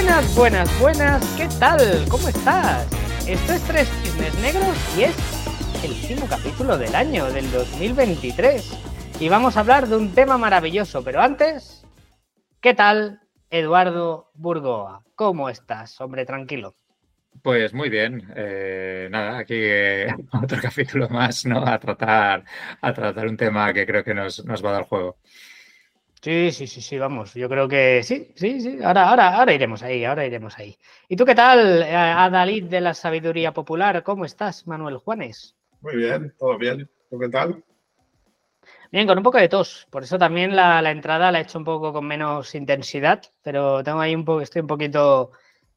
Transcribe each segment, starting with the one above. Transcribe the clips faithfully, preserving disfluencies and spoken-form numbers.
Buenas, buenas, buenas, ¿qué tal? ¿Cómo estás? Esto es Tres Cisnes Negros y es el último capítulo del año, del dos mil veintitrés. Y vamos a hablar de un tema maravilloso, pero antes, ¿qué tal, Eduardo Burgoa? ¿Cómo estás? Hombre, tranquilo. Pues muy bien, eh, nada, aquí eh, otro capítulo más, ¿no? A tratar, a tratar un tema que creo que nos, nos va a dar juego. Sí, sí, sí, sí, vamos, yo creo que sí, sí, sí, ahora, ahora, ahora iremos ahí, ahora iremos ahí. ¿Y tú qué tal, Adalid de la Sabiduría Popular? ¿Cómo estás, Manuel Juanes? Muy bien, todo bien, ¿tú qué tal? Bien, con un poco de tos, por eso también la, la entrada la he hecho un poco con menos intensidad, pero tengo ahí un poco, estoy un poquito...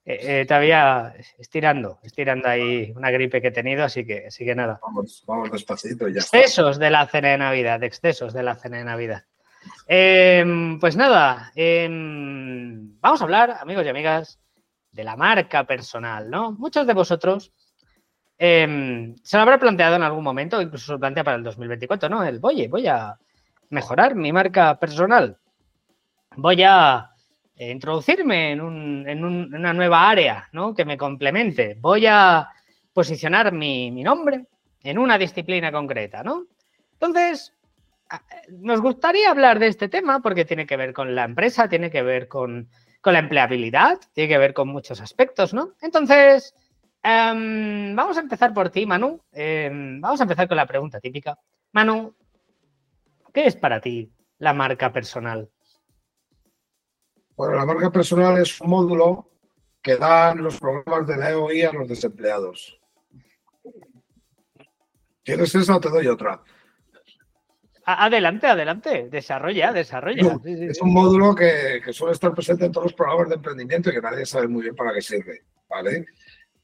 Eh, eh, todavía estirando, estirando ahí una gripe que he tenido, así que, así que nada. Vamos, vamos despacito y ya está. Excesos de la cena de Navidad, excesos de la cena de Navidad. Eh, pues nada, eh, vamos a hablar, amigos y amigas, de la marca personal, ¿no? Muchos de vosotros eh, se lo habrá planteado en algún momento, incluso se lo plantea para el dos mil veinticuatro, ¿no? El, oye, voy a mejorar mi marca personal, voy a... Eh, introducirme en, un, en un, una nueva área, ¿no? Que me complemente. Voy a posicionar mi, mi nombre en una disciplina concreta, ¿no? Entonces, nos gustaría hablar de este tema porque tiene que ver con la empresa, tiene que ver con, con la empleabilidad, tiene que ver con muchos aspectos, ¿no? Entonces, um, vamos a empezar por ti, Manu. Eh, vamos a empezar con la pregunta típica. Manu, ¿qué es para ti la marca personal? Bueno, la marca personal es un módulo que dan los programas de la E O I a los desempleados. ¿Quieres esa o te doy otra? Adelante, adelante. Desarrolla, desarrolla. No, sí, sí, es un sí. módulo que, que suele estar presente en todos los programas de emprendimiento y que nadie sabe muy bien para qué sirve, ¿vale?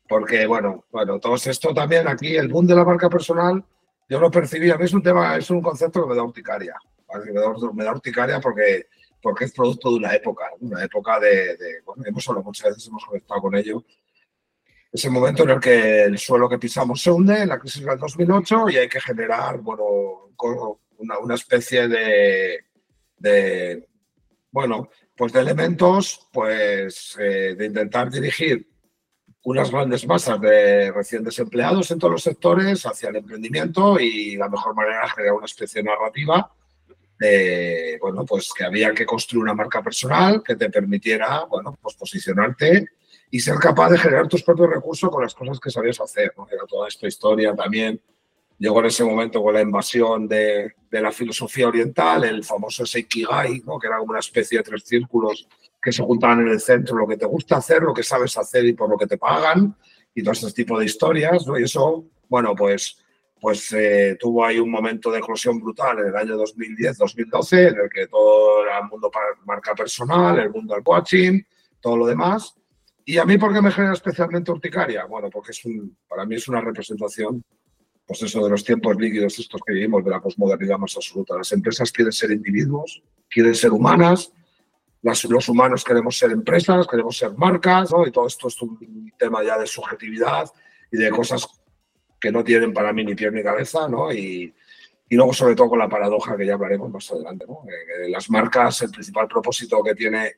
Porque, bueno, bueno, todo esto también aquí, el boom de la marca personal, yo lo percibí. A mí es un tema, es un concepto que me da urticaria. ¿Vale? Me da, me da urticaria porque... porque es producto de una época, una época de, de bueno, hemos hablado muchas veces, hemos conectado con ello, ese momento en el que el suelo que pisamos se hunde, en la crisis del dos mil ocho, y hay que generar, bueno, una, una especie de, de, bueno, pues de elementos, pues eh, de intentar dirigir unas grandes masas de recién desempleados en todos los sectores hacia el emprendimiento, y la mejor manera era generar una especie de narrativa de, bueno, pues que había que construir una marca personal que te permitiera, bueno, pues posicionarte y ser capaz de generar tus propios recursos con las cosas que sabías hacer, ¿no? Era toda esta historia también. Llegó en ese momento con la invasión de, de la filosofía oriental, el famoso ese ikigai, ¿no? Que era como una especie de tres círculos que se juntaban en el centro, lo que te gusta hacer, lo que sabes hacer y por lo que te pagan, y todo este tipo de historias, ¿no? Y eso, bueno, pues... pues eh, tuvo ahí un momento de eclosión brutal en el año dos mil diez, dos mil doce, en el que todo era el mundo para marca personal, el mundo del coaching, todo lo demás. ¿Y a mí por qué me genera especialmente urticaria? Bueno, porque es un, para mí es una representación, pues eso, de los tiempos líquidos estos que vivimos, de la posmodernidad más absoluta. Las empresas quieren ser individuos, quieren ser humanas, las, los humanos queremos ser empresas, queremos ser marcas, ¿no? Y todo esto es un tema ya de subjetividad y de cosas que no tienen para mí ni pie ni cabeza, ¿no? Y, y luego, sobre todo, con la paradoja que ya hablaremos más adelante, ¿no? Eh, las marcas, el principal propósito que tiene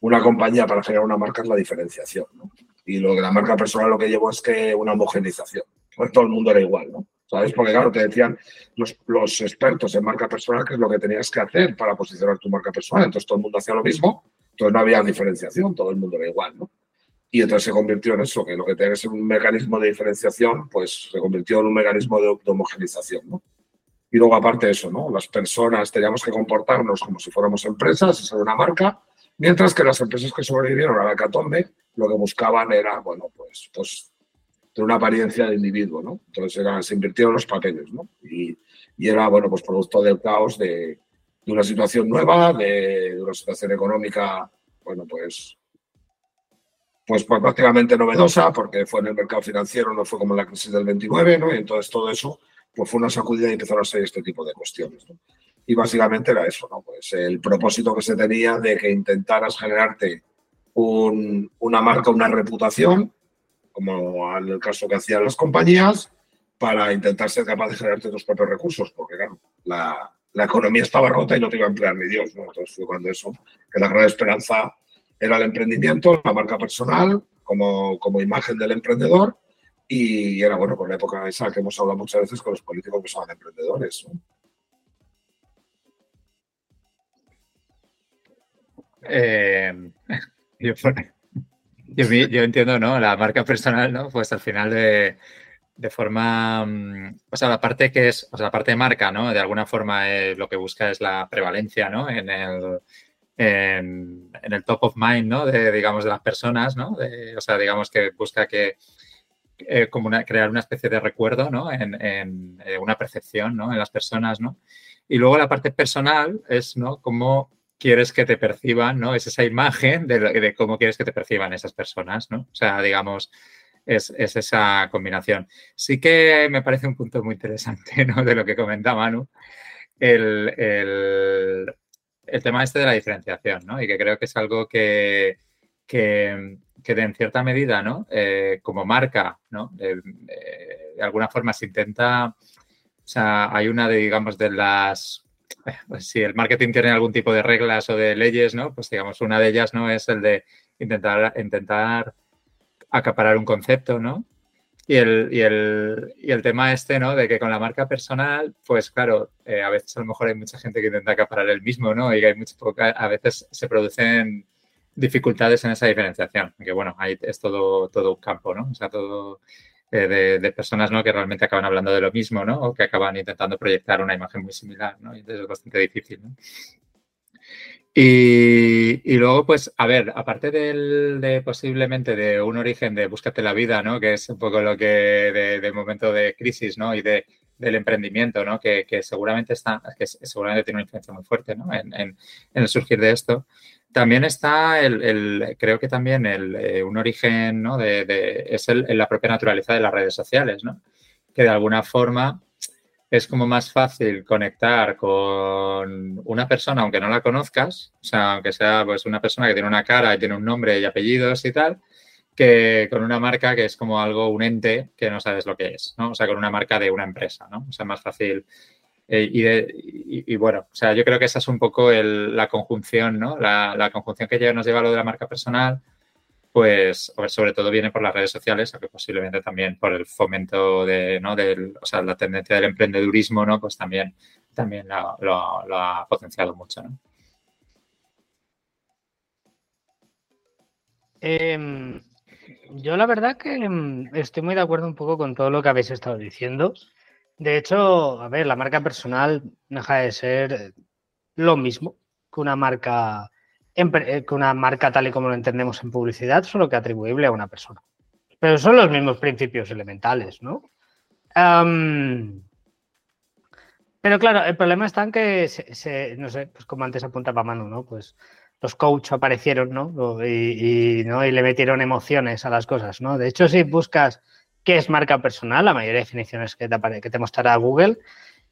una compañía para generar una marca es la diferenciación, ¿no? Y lo de la marca personal lo que llevo es que una homogenización. Pues todo el mundo era igual, ¿no? ¿Sabes? Porque, claro, te decían los, los expertos en marca personal qué es lo que tenías que hacer para posicionar tu marca personal. Entonces, todo el mundo hacía lo mismo. Entonces, no había diferenciación. Todo el mundo era igual, ¿no? Y entonces se convirtió en eso, que lo que tenía que ser un mecanismo de diferenciación, pues se convirtió en un mecanismo de homogenización, ¿no? Y luego, aparte de eso, ¿no? Las personas teníamos que comportarnos como si fuéramos empresas, ser una marca, mientras que las empresas que sobrevivieron a la hecatombe, lo que buscaban era, bueno, pues, pues tener una apariencia de individuo, ¿no? Entonces era, se invirtieron los papeles, ¿no? Y, y era, bueno, pues producto del caos de, de una situación nueva, de, de una situación económica, bueno, pues... Pues, pues prácticamente novedosa, porque fue en el mercado financiero, no fue como en la crisis del veintinueve, ¿no? Y entonces todo eso, pues fue una sacudida y empezaron a salir este tipo de cuestiones, ¿no? Y básicamente era eso, ¿no? Pues el propósito que se tenía de que intentaras generarte un, una marca, una reputación, como en el caso que hacían las compañías, para intentar ser capaz de generarte tus propios recursos, porque claro, la, la economía estaba rota y no te iba a emplear ni Dios, ¿no? Entonces fue cuando eso, que la gran esperanza Era el emprendimiento, la marca personal, como, como imagen del emprendedor, y era, bueno, por la época esa que hemos hablado muchas veces con los políticos que son emprendedores. Eh, yo, yo, yo entiendo, ¿no? La marca personal, ¿no? Pues al final de, de forma, o sea, la parte que es, o sea, la parte de marca, ¿no? De alguna forma eh, lo que busca es la prevalencia, ¿no? En el, en, en el top of mind, ¿no? De, digamos, de las personas, ¿no? De, o sea, digamos que busca que eh, como una, crear una especie de recuerdo, ¿no? En, en eh, una percepción, ¿no? En las personas, ¿no? Y luego la parte personal es, ¿no? Como quieres que te perciban, ¿no? Es esa imagen de, de cómo quieres que te perciban esas personas, ¿no? O sea, digamos, es, es esa combinación. Sí que me parece un punto muy interesante, ¿no? De lo que comenta Manu, el, el, el tema este de la diferenciación, ¿no? Y que creo que es algo que, que, que en cierta medida, ¿no? Eh, como marca, ¿no? De, de, de alguna forma se intenta, o sea, hay una de, digamos, de las... Pues si el marketing tiene algún tipo de reglas o de leyes, ¿no? Pues digamos, una de ellas, ¿no? Es el de intentar, intentar acaparar un concepto, ¿no? Y el, y el, y el tema este, ¿no? De que con la marca personal, pues claro, eh, a veces a lo mejor hay mucha gente que intenta acaparar el mismo, ¿no? Y hay mucha poca, a veces se producen dificultades en esa diferenciación. Que bueno, ahí es todo, todo un campo, ¿no? O sea, todo... De, de personas, ¿no? Que realmente acaban hablando de lo mismo, ¿no? O que acaban intentando proyectar una imagen muy similar, ¿no? Y entonces es bastante difícil, ¿no? Y, y luego, pues, a ver, aparte del, de posiblemente de un origen de búscate la vida, ¿no? Que es un poco lo que de, de momento de crisis, ¿no? Y de, del emprendimiento, ¿no? Que, que seguramente está, que seguramente tiene una influencia muy fuerte, ¿no? En, en, en el surgir de esto. También está el, el, creo que también el, eh, un origen, ¿no? De, de, es el, la propia naturaleza de las redes sociales, ¿no? Que de alguna forma es como más fácil conectar con una persona, aunque no la conozcas, o sea, aunque sea pues una persona que tiene una cara y tiene un nombre y apellidos y tal, que con una marca que es como algo, un ente que no sabes lo que es, ¿no? O sea, con una marca de una empresa, ¿no? O sea, más fácil. Y, de, y, y bueno, o sea, yo creo que esa es un poco el, la conjunción, ¿no? La, la conjunción que lleva, nos lleva a lo de la marca personal, pues sobre todo viene por las redes sociales, aunque posiblemente también por el fomento de, ¿no? Del, o sea, la tendencia del emprendedurismo, ¿no? Pues también, también lo, lo, lo ha potenciado mucho, ¿no? Eh, yo la verdad que estoy muy de acuerdo un poco con todo lo que habéis estado diciendo. De hecho, a ver, la marca personal deja de ser lo mismo que una marca que una marca tal y como lo entendemos en publicidad, solo que atribuible a una persona. Pero son los mismos principios elementales, ¿no? Um, pero claro, el problema está en que, se, se, no sé, pues como antes apuntaba Manu, ¿no? Pues los coaches aparecieron, ¿no? Y, y, ¿no? Y le metieron emociones a las cosas, ¿no? De hecho, si buscas... ¿Qué es marca personal? La mayoría de definiciones que te, que te mostrará Google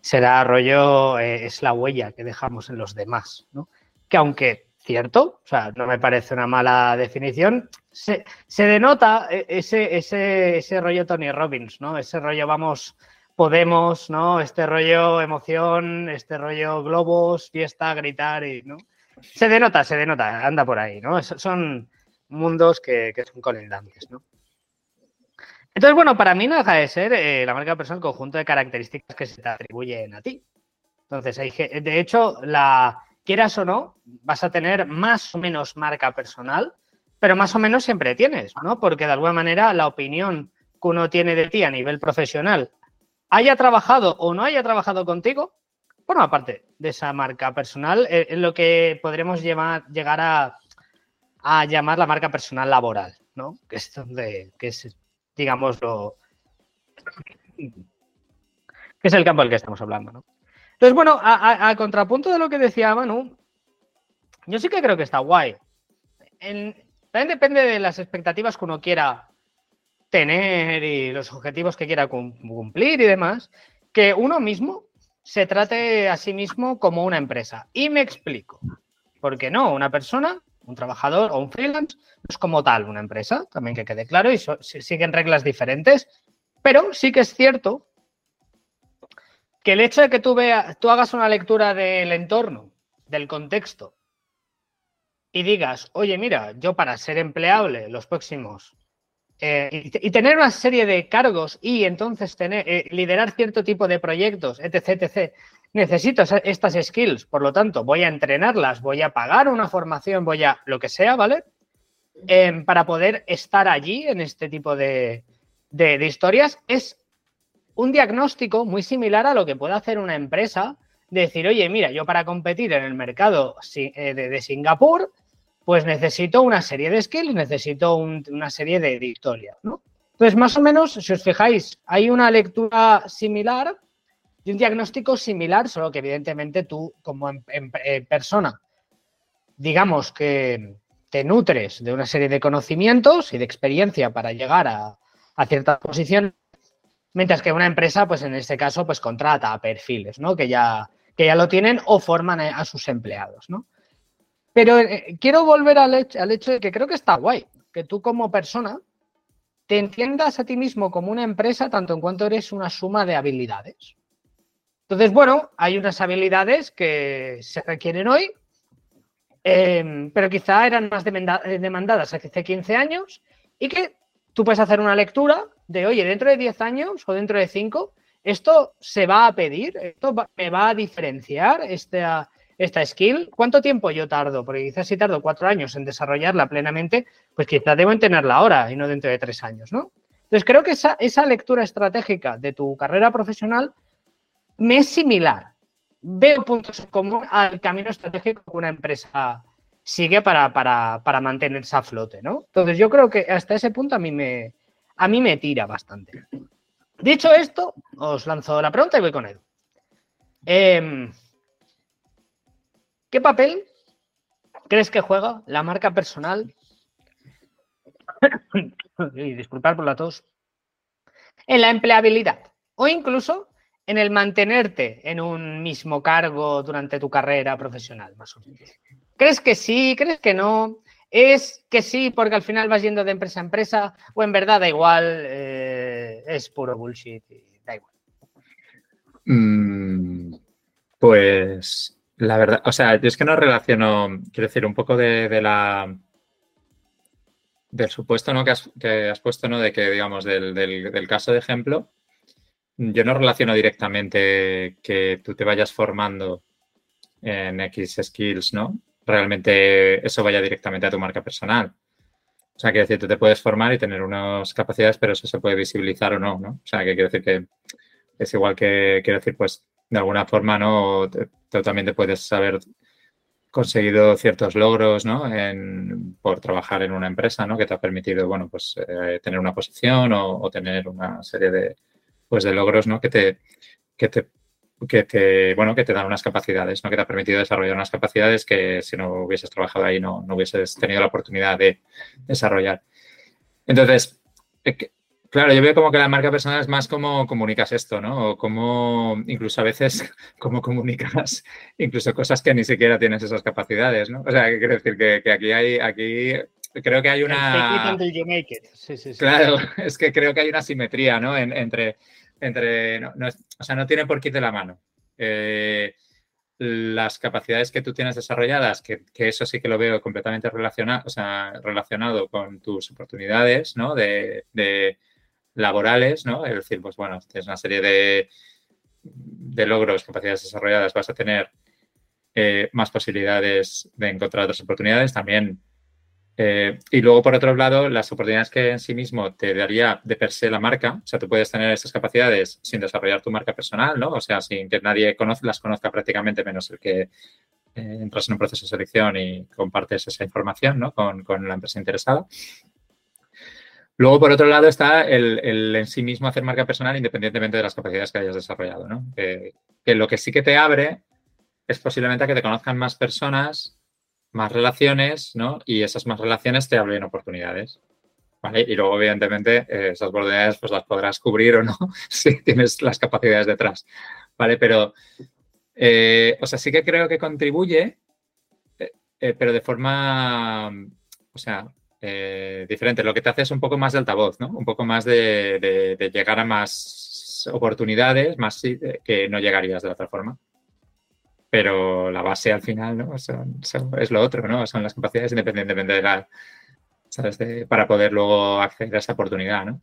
será rollo, eh, es la huella que dejamos en los demás, ¿no? Que aunque, cierto, o sea, no me parece una mala definición, se, se denota ese, ese, ese rollo Tony Robbins, ¿no? Ese rollo vamos, podemos, ¿no? Este rollo emoción, este rollo globos, fiesta, gritar y, ¿no? Se denota, se denota, anda por ahí, ¿no? Es, son mundos que, que son colindantes, ¿no? Entonces, bueno, para mí no deja de ser eh, la marca personal conjunto de características que se te atribuyen a ti. Entonces, hay, de hecho, la quieras o no, vas a tener más o menos marca personal, pero más o menos siempre tienes, ¿no? Porque de alguna manera la opinión que uno tiene de ti a nivel profesional, haya trabajado o no haya trabajado contigo, forma parte de esa marca personal, eh, en lo que podremos llevar, llegar a, a llamar la marca personal laboral, ¿no? Que es donde... Que es, digamos, lo que es el campo del que estamos hablando, ¿no? Entonces, bueno, a, a, a contrapunto de lo que decía Manu, yo sí que creo que está guay. En, también depende de las expectativas que uno quiera tener y los objetivos que quiera cumplir y demás, que uno mismo se trate a sí mismo como una empresa. Y me explico. ¿Por qué no? Una persona... un trabajador o un freelance, no es como tal una empresa, también que quede claro, y so, siguen reglas diferentes, pero sí que es cierto que el hecho de que tú, veas, tú hagas una lectura del entorno, del contexto, y digas, oye, mira, yo para ser empleable los próximos, eh, y, y tener una serie de cargos y entonces tener eh, liderar cierto tipo de proyectos, etc, etc, necesito estas skills, por lo tanto voy a entrenarlas, voy a pagar una formación, voy a lo que sea, ¿vale? Eh, para poder estar allí en este tipo de, de, de historias. Es un diagnóstico muy similar a lo que puede hacer una empresa, de decir, oye, mira, yo para competir en el mercado de, de, de Singapur, pues necesito una serie de skills, necesito un, una serie de, de historias, ¿no? Entonces, más o menos, si os fijáis, hay una lectura similar y un diagnóstico similar, solo que evidentemente tú como em, em, eh, persona, digamos que te nutres de una serie de conocimientos y de experiencia para llegar a, a ciertas posiciones, mientras que una empresa, pues en este caso, pues contrata a perfiles, ¿no? Que ya, que ya lo tienen o forman a sus empleados, ¿no? Pero eh, quiero volver al hecho, al hecho de que creo que está guay que tú como persona te entiendas a ti mismo como una empresa tanto en cuanto eres una suma de habilidades. Entonces, bueno, hay unas habilidades que se requieren hoy, eh, pero quizá eran más demanda, demandadas hace quince años y que tú puedes hacer una lectura de, oye, dentro de diez años o dentro de cinco, esto se va a pedir, esto va, me va a diferenciar esta, esta skill. ¿Cuánto tiempo yo tardo? Porque quizás si tardo cuatro años en desarrollarla plenamente, pues quizás debo tenerla ahora y no dentro de tres años, ¿no? Entonces, creo que esa, esa lectura estratégica de tu carrera profesional me es similar. Veo puntos en común al camino estratégico que una empresa sigue para, para, para mantenerse a flote, ¿no? Entonces, yo creo que hasta ese punto a mí me, a mí me tira bastante. Dicho esto, os lanzo la pregunta y voy con Edu. Eh, ¿Qué papel crees que juega la marca personal? Y disculpad por la tos. En la empleabilidad o incluso en el mantenerte en un mismo cargo durante tu carrera profesional, más o menos. ¿Crees que sí? ¿Crees que no? ¿Es que sí porque al final vas yendo de empresa a empresa o en verdad da igual, eh, es puro bullshit y da igual? Mm, pues la verdad, o sea, yo es que no relaciono, quiero decir, un poco de, de la... del supuesto, ¿no?, que has, que has puesto, ¿no?, de que, digamos, del, del, del caso de ejemplo. Yo no relaciono directamente que tú te vayas formando en X skills, ¿no? Realmente eso vaya directamente a tu marca personal. O sea, quiero decir, tú te puedes formar y tener unas capacidades, pero eso se puede visibilizar o no, ¿no? O sea, que quiero decir que es igual que, quiero decir, pues, de alguna forma, ¿no? Tú también te puedes haber conseguido ciertos logros, ¿no? En, por trabajar en una empresa, ¿no? Que te ha permitido, bueno, pues, eh, tener una posición o, o tener una serie de... pues de logros, ¿no? Que te, que te, que te, bueno, que te dan unas capacidades, ¿no? Que te ha permitido desarrollar unas capacidades que si no hubieses trabajado ahí no, no hubieses tenido la oportunidad de desarrollar. Entonces, claro, yo veo como que la marca personal es más cómo comunicas esto, ¿no? O cómo, incluso a veces, cómo comunicas incluso cosas que ni siquiera tienes esas capacidades, ¿no? O sea, que quiero decir que, que aquí hay, aquí... creo que hay una... Sí, sí, sí. Claro, es que creo que hay una simetría, ¿no? En, entre... entre no, no, o sea, no tiene por qué ir de la mano. Eh, las capacidades que tú tienes desarrolladas, que, que eso sí que lo veo completamente relacionado, o sea, relacionado con tus oportunidades, ¿no? De, de laborales, ¿no? Es decir, pues bueno, tienes una serie de, de logros, capacidades desarrolladas, vas a tener eh, más posibilidades de encontrar otras oportunidades también. Eh, y luego, por otro lado, las oportunidades que en sí mismo te daría de per se la marca. O sea, tú puedes tener esas capacidades sin desarrollar tu marca personal, ¿no? O sea, sin que nadie conoce, las conozca prácticamente, menos el que eh, entras en un proceso de selección y compartes esa información, ¿no? Con, con la empresa interesada. Luego, por otro lado, está el, el en sí mismo hacer marca personal independientemente de las capacidades que hayas desarrollado, ¿no? Eh, que lo que sí que te abre es posiblemente a que te conozcan más personas, más relaciones, ¿no? Y esas más relaciones te abren oportunidades, ¿vale? Y luego, evidentemente, eh, esas oportunidades pues las podrás cubrir o no si tienes las capacidades detrás, ¿vale? Pero, eh, o sea, sí que creo que contribuye, eh, eh, pero de forma, o sea, eh, diferente. Lo que te hace es un poco más de altavoz, ¿no? Un poco más de, de, de llegar a más oportunidades, más eh, que no llegarías de la otra forma. pero la base al final, ¿no? Son, son, es lo otro, ¿no? Son las capacidades independientemente de la, ¿sabes? De, para poder luego acceder a esta oportunidad, ¿no?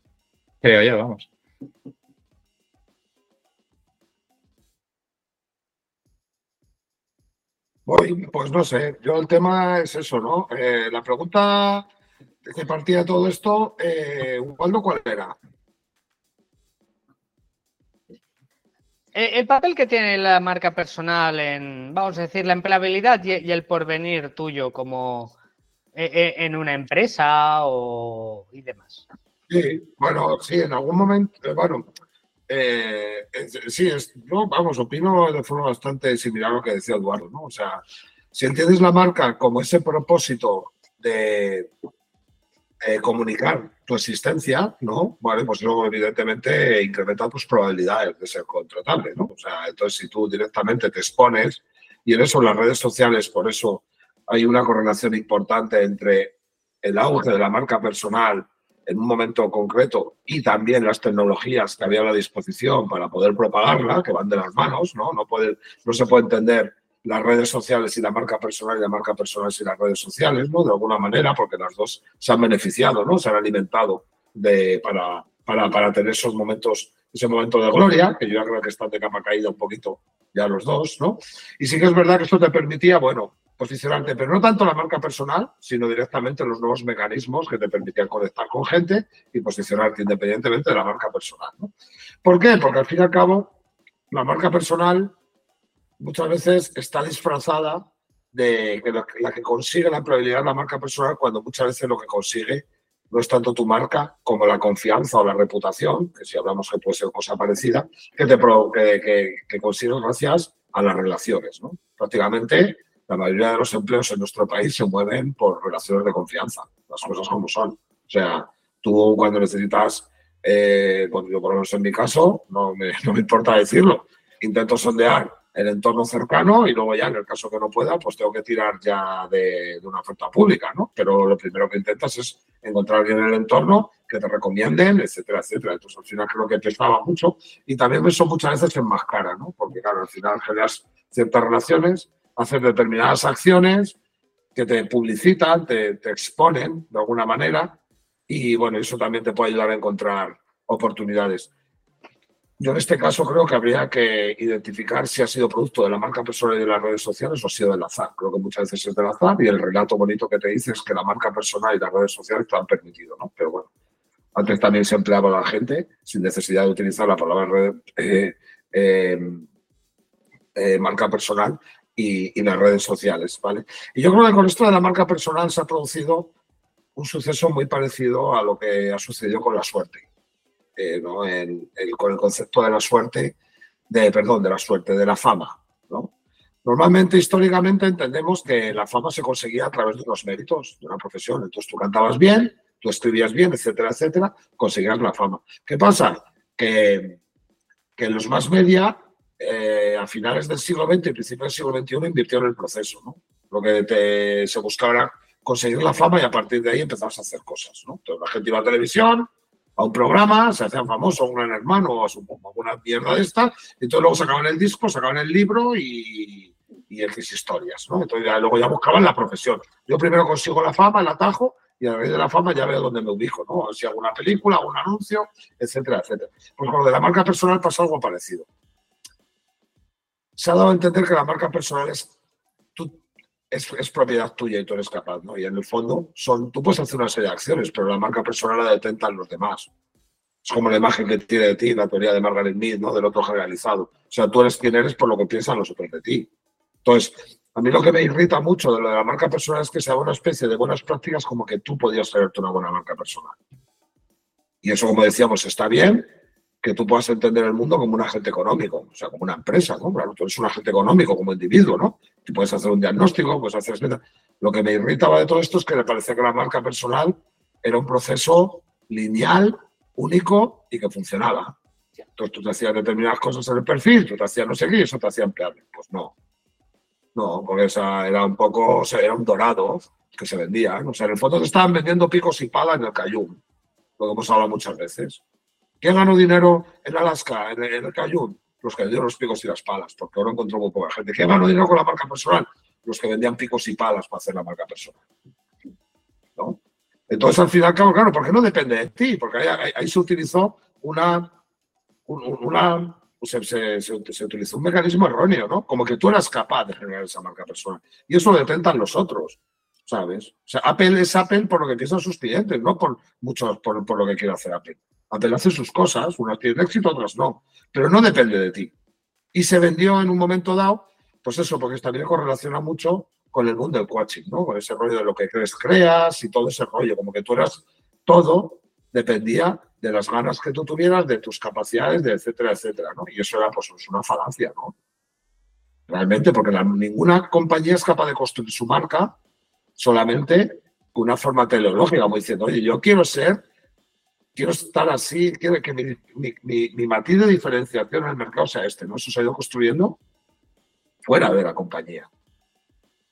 Creo yo, vamos. Voy, pues no sé, yo el tema es eso, ¿no? Eh, la pregunta que partía de todo esto, eh, Waldo, ¿cuál era? El papel que tiene la marca personal en, vamos a decir, la empleabilidad y el porvenir tuyo como en una empresa o, y demás. Sí, bueno, sí, en algún momento, bueno, eh, sí, es, no, vamos, opino de forma bastante similar a lo que decía Eduardo, ¿no? O sea, si entiendes la marca como ese propósito de eh, comunicar tu existencia, ¿no? Vale, pues luego, evidentemente, incrementa tus probabilidades de ser contratable, ¿no? O sea, entonces, si tú directamente te expones, y en eso las redes sociales, por eso hay una correlación importante entre el auge de la marca personal en un momento concreto y también las tecnologías que había a la disposición para poder propagarla, que van de las manos, ¿no? No puede, no se puede entender las redes sociales y la marca personal, y la marca personal y las redes sociales, ¿no? De alguna manera, porque las dos se han beneficiado, ¿no? Se han alimentado de, para, para, para tener esos momentos, ese momento de gloria, que yo ya creo que están de capa caída un poquito ya los dos, ¿no? Y sí que es verdad que esto te permitía, bueno, posicionarte, pero no tanto la marca personal, sino directamente los nuevos mecanismos que te permitían conectar con gente y posicionarte independientemente de la marca personal, ¿no? ¿Por qué? Porque al fin y al cabo, la marca personal muchas veces está disfrazada de que la que consigue la empleabilidad de la marca personal, cuando muchas veces lo que consigue no es tanto tu marca como la confianza o la reputación, que si hablamos que puede ser cosa parecida, que te que, que, que consigues gracias a las relaciones, ¿no? Prácticamente la mayoría de los empleos en nuestro país se mueven por relaciones de confianza, las cosas como son. O sea, tú cuando necesitas, eh, bueno, yo por lo menos en mi caso, no me, no me importa decirlo, intento sondear el entorno cercano y luego ya, en el caso que no pueda, pues tengo que tirar ya de, de una oferta pública, ¿no? Pero lo primero que intentas es encontrar bien el entorno, que te recomienden, etcétera, etcétera. Entonces, al final creo que pesaba mucho y también eso muchas veces enmascara, ¿no? Porque, claro, al final generas ciertas relaciones, haces determinadas acciones que te publicitan, te, te exponen de alguna manera y, bueno, eso también te puede ayudar a encontrar oportunidades. Yo en este caso creo que habría que identificar si ha sido producto de la marca personal y de las redes sociales o ha sido del azar. Creo que muchas veces es del azar y el relato bonito que te dice es que la marca personal y las redes sociales te lo han permitido, ¿no? Pero bueno, antes también se empleaba la gente sin necesidad de utilizar la palabra red, eh, eh, eh, marca personal y, y las redes sociales, ¿vale? Y yo creo que con esto de la marca personal se ha producido un suceso muy parecido a lo que ha sucedido con la suerte. Eh, ¿no? el, el, con el concepto de la suerte, de, perdón, de la suerte, de la fama, ¿no? Normalmente, históricamente, entendemos que la fama se conseguía a través de los méritos de una profesión. Entonces, tú cantabas bien, tú escribías bien, etcétera, etcétera, conseguías la fama. ¿Qué pasa? Que, que los más media, eh, a finales del siglo veinte y principios del siglo veintiuno, invirtieron en el proceso, ¿no? Lo que te, se buscaba era conseguir la fama y a partir de ahí empezabas a hacer cosas, ¿no? Entonces, la gente iba a televisión, a un programa, se hacían famosos, a un Gran Hermano o a alguna mierda de esta, y entonces luego sacaban el disco, sacaban el libro y, y X historias, ¿no? Entonces ya, luego ya buscaban la profesión. Yo primero consigo la fama, el atajo, y a raíz de la fama ya veo dónde me ubico, ¿no? O si sea, hago una película, hago un anuncio, etcétera, etcétera. Pues con lo de la marca personal pasa algo parecido. Se ha dado a entender que la marca personal es, tú, es, es propiedad tuya y tú eres capaz, ¿no? Y en el fondo son, tú puedes hacer una serie de acciones, pero la marca personal la detentan los demás. Es como la imagen que tiene de ti, la teoría de Margaret Mead, ¿no? Del otro generalizado. O sea, tú eres quien eres por lo que piensan los otros de ti. Entonces, a mí lo que me irrita mucho de lo de la marca personal es que sea una especie de buenas prácticas como que tú podías tenerte una buena marca personal. Y eso, como decíamos, está bien, que tú puedas entender el mundo como un agente económico, o sea, como una empresa, ¿no? Claro, tú eres un agente económico como individuo, ¿no? Tú puedes hacer un diagnóstico, puedes hacer... Lo que me irritaba de todo esto es que me parecía que la marca personal era un proceso lineal, único y que funcionaba. Entonces tú te hacías determinadas cosas en el perfil, tú te hacías no sé qué y eso te hacía empleable. Pues no. No, porque esa era un poco... O sea, era un dorado que se vendía, ¿no? O sea, en el fondo te estaban vendiendo picos y palas en el Cayún, lo que hemos hablado muchas veces. ¿Quién ganó dinero en Alaska, en el Cayún? los que vendieron los picos y las palas, porque ahora encontró muy poca gente que ganó dinero con la marca personal, los que vendían picos y palas para hacer la marca personal, ¿no? Entonces, al final, claro, claro, porque no depende de ti, porque ahí, ahí, ahí se utilizó una, una se, se, se, se utilizó un mecanismo erróneo, ¿no? Como que tú eras capaz de generar esa marca personal. Y eso lo intentan los otros, ¿sabes? O sea, Apple es Apple por lo que piensan sus clientes, no por muchos, por, por lo que quiere hacer Apple. Apple hace sus cosas, unas tienen éxito, otras no, pero no depende de ti. Y se vendió en un momento dado, pues eso, porque también correlaciona mucho con el mundo del coaching, ¿no? Con ese rollo de lo que crees, creas y todo ese rollo, como que tú eras todo, dependía de las ganas que tú tuvieras, de tus capacidades, de etcétera, etcétera, ¿no? Y eso era, pues, una falacia, ¿no? Realmente, porque la, ninguna compañía es capaz de construir su marca solamente con una forma teleológica, como diciendo, oye, yo quiero ser, quiero estar así, quiero que mi, mi, mi, mi matiz de diferenciación en el mercado sea este, ¿no? Eso se ha ido construyendo fuera de la compañía.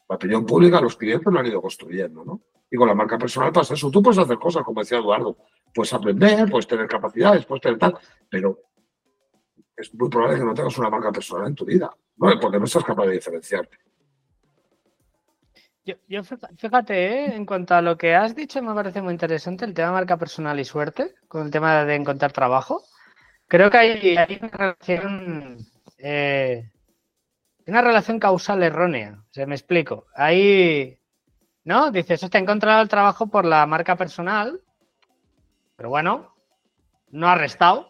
La opinión pública, los clientes lo han ido construyendo, ¿no? Y con la marca personal pasa eso. Tú puedes hacer cosas, como decía Eduardo, puedes aprender, puedes tener capacidades, puedes tener tal, pero es muy probable que no tengas una marca personal en tu vida, ¿no? Porque no estás capaz de diferenciarte. Yo, yo fíjate, ¿eh? En cuanto a lo que has dicho, me parece muy interesante el tema de marca personal y suerte, con el tema de encontrar trabajo. Creo que hay, hay una relación... Eh, una relación causal errónea, se me explico. Ahí, ¿no? Dices, hostia, he encontrado el trabajo por la marca personal, pero bueno, no ha restado.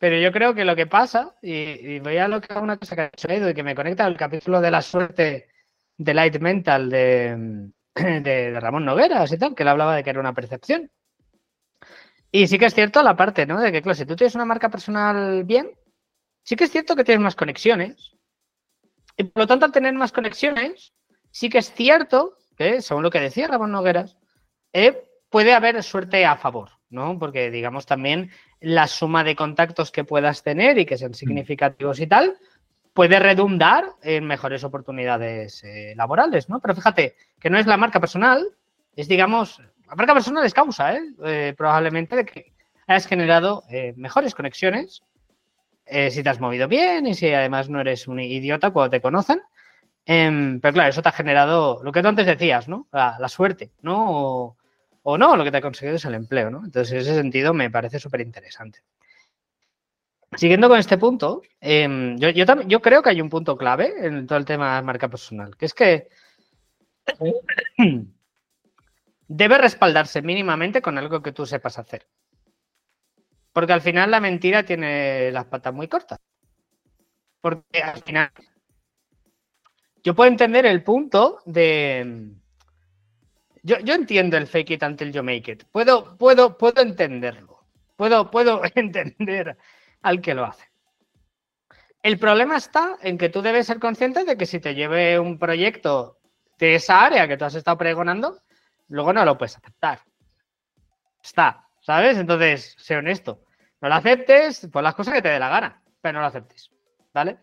Pero yo creo que lo que pasa, y, y voy a lo que una cosa que ha hecho Edu y que me conecta al capítulo de la suerte de Light Mental de, de, de Ramón Nogueras y tal, que le hablaba de que era una percepción. Y sí que es cierto la parte, ¿no? De que, claro, si tú tienes una marca personal bien, sí que es cierto que tienes más conexiones. Y por lo tanto, al tener más conexiones, sí que es cierto que, según lo que decía Ramón Nogueras, eh, puede haber suerte a favor, ¿no? Porque, digamos, también la suma de contactos que puedas tener y que sean significativos y tal, puede redundar en mejores oportunidades eh, laborales, ¿no? Pero fíjate, que no es la marca personal, es, digamos, la marca personal es causa, ¿eh? Eh, probablemente de que hayas generado eh, mejores conexiones. Eh, si te has movido bien y si además no eres un idiota cuando te conocen. Eh, pero claro, eso te ha generado lo que tú antes decías, ¿no? La, la suerte, ¿no? O, o no, lo que te ha conseguido es el empleo, ¿no? Entonces, en ese sentido me parece súper interesante. Siguiendo con este punto, eh, yo, yo, tam- yo creo que hay un punto clave en todo el tema de marca personal, que es que debe respaldarse mínimamente con algo que tú sepas hacer. Porque al final la mentira tiene las patas muy cortas. Porque al final... Yo puedo entender el punto de... Yo, yo entiendo el fake it until you make it. Puedo, puedo, puedo entenderlo. Puedo, puedo entender al que lo hace. El problema está en que tú debes ser consciente de que si te lleve un proyecto de esa área que tú has estado pregonando, luego no lo puedes aceptar. Está... ¿Sabes? Entonces, sé honesto. No lo aceptes, pues las cosas que te dé la gana, pero no lo aceptes, ¿vale?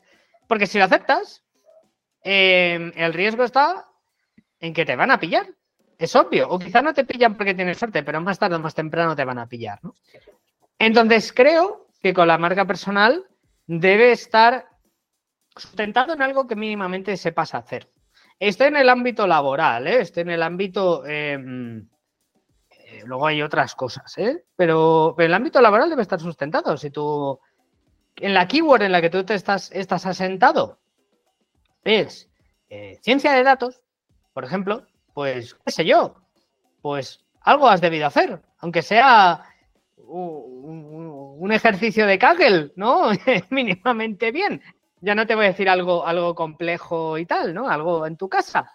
Porque si lo aceptas, eh, el riesgo está en que te van a pillar. Es obvio. O quizás no te pillan porque tienes suerte, pero más tarde o más temprano te van a pillar, ¿no? Entonces, creo que con la marca personal debe estar sustentado en algo que mínimamente sepas hacer. Estoy en el ámbito laboral, ¿eh? Estoy en el ámbito... Eh, Luego hay otras cosas, ¿eh? Pero, pero el ámbito laboral debe estar sustentado. Si tú, en la keyword en la que tú te estás, estás asentado, es eh, ciencia de datos, por ejemplo, pues, qué sé yo, pues algo has debido hacer, aunque sea un, un ejercicio de Kaggle, ¿no? Mínimamente bien. Ya no te voy a decir algo, algo complejo y tal, ¿no? Algo en tu casa.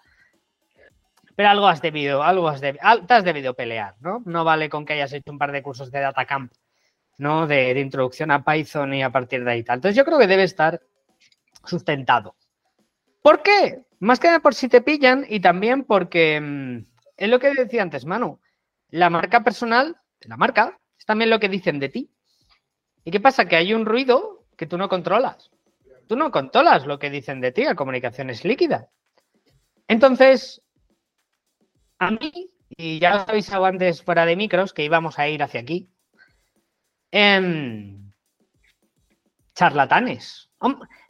Pero algo has debido, algo has debido, te has debido pelear, ¿no? No vale con que hayas hecho un par de cursos de DataCamp, ¿no? De, de introducción a Python y a partir de ahí tal. Entonces, yo creo que debe estar sustentado. ¿Por qué? Más que nada por si te pillan y también porque, mmm, es lo que decía antes, Manu, la marca personal, la marca, es también lo que dicen de ti. ¿Y qué pasa? Que hay un ruido que tú no controlas. Tú no controlas lo que dicen de ti, la comunicación es líquida. Entonces... A mí, y ya os he avisado antes fuera de micros que íbamos a ir hacia aquí, eh, charlatanes.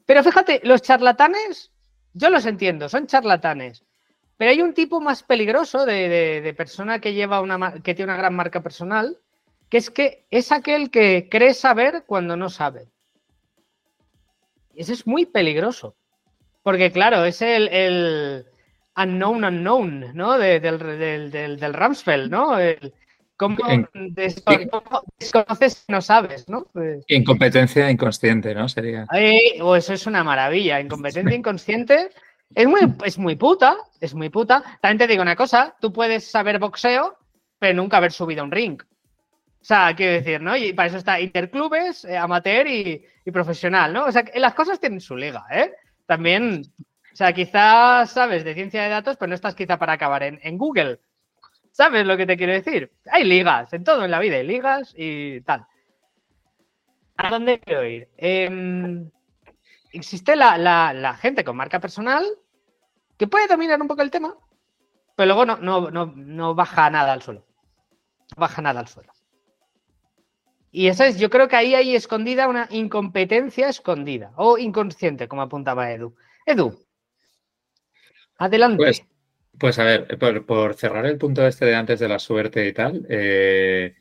Pero fíjate, los charlatanes, yo los entiendo, son charlatanes. Pero hay un tipo más peligroso de, de, de persona que lleva una que tiene una gran marca personal, que es que es aquel que cree saber cuando no sabe. Ese es muy peligroso. Porque, claro, es el, el unknown unknown, ¿no? De, del, del, del, del Rumsfeld, ¿no? El, ¿Cómo desconoces no sabes, no? Pues, incompetencia inconsciente, ¿no? Sería. Ay, oh, eso es una maravilla. Incompetencia inconsciente es muy, es muy puta, es muy puta. También te digo una cosa, tú puedes saber boxeo, pero nunca haber subido a un ring. O sea, quiero decir, ¿no? Y para eso está interclubes, eh, amateur y, y profesional, ¿no? O sea, las cosas tienen su liga, ¿eh? También, o sea, quizás sabes de ciencia de datos, pero no estás quizá para acabar en, en Google. ¿Sabes lo que te quiero decir? Hay ligas, en todo en la vida hay ligas y tal. ¿A dónde quiero ir? Eh, existe la, la, la gente con marca personal que puede dominar un poco el tema, pero luego no, no, no, no baja nada al suelo. No baja nada al suelo. Y eso es, yo creo que ahí hay escondida una incompetencia escondida o inconsciente, como apuntaba Edu. Edu, adelante. Pues... Pues a ver, por, por cerrar el punto este de antes de la suerte y tal, eh,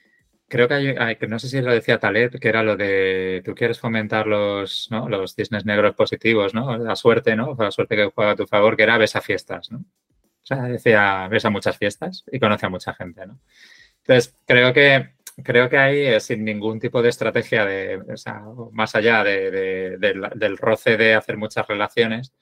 creo que hay, hay, no sé si lo decía Taleb, que era lo de tú quieres fomentar los, ¿no? los cisnes negros positivos, ¿no? La suerte, ¿no? La suerte que juega a tu favor, que era besa fiestas, ¿no? O sea, decía, besa muchas fiestas y conoce a mucha gente, ¿no? Entonces, creo que creo que ahí, eh, sin ningún tipo de estrategia, de, o sea, más allá de, de, del, del roce de hacer muchas relaciones,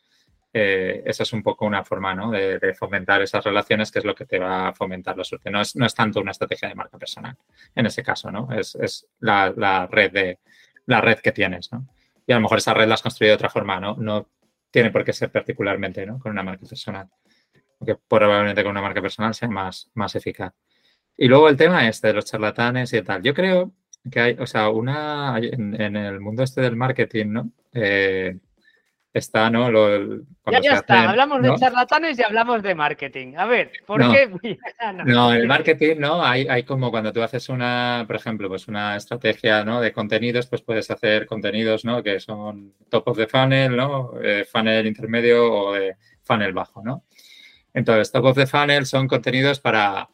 Eh, esa es un poco una forma, ¿no? de, de fomentar esas relaciones, que es lo que te va a fomentar la suerte. No es, no es tanto una estrategia de marca personal, en ese caso, ¿no? Es, es la, la red de la red que tienes, ¿no? Y a lo mejor esa red la has construido de otra forma, ¿no? No tiene por qué ser particularmente, ¿no? con una marca personal. Aunque probablemente con una marca personal sea más, más eficaz. Y luego el tema este de los charlatanes y tal. Yo creo que hay, o sea, una en, en el mundo este del marketing, ¿no? Eh, Está, ¿no? Lo, lo, ya ya está, hacen, hablamos ¿no? de charlatanes y hablamos de marketing. A ver, ¿por no, qué? no. no, el marketing, ¿no? Hay, hay como cuando tú haces una, por ejemplo, pues una estrategia, ¿no? de contenidos, pues puedes hacer contenidos, ¿no? que son top of the funnel, ¿no? Eh, funnel intermedio o de funnel bajo, ¿no? Entonces, top of the funnel son contenidos para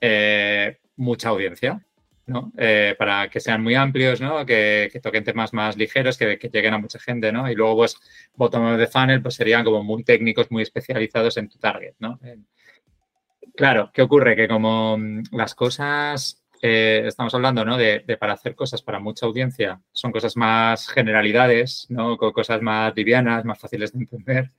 eh, mucha audiencia, ¿no? Eh, para que sean muy amplios, ¿no? que, que toquen temas más ligeros, que, que lleguen a mucha gente, ¿no? Y luego, pues, bottom of the funnel, pues, serían como muy técnicos, muy especializados en tu target, ¿no? Eh, claro, ¿qué ocurre? Que como las cosas, eh, estamos hablando, ¿no? De, de para hacer cosas para mucha audiencia, son cosas más generalidades, ¿no? Con cosas más livianas, más fáciles de entender.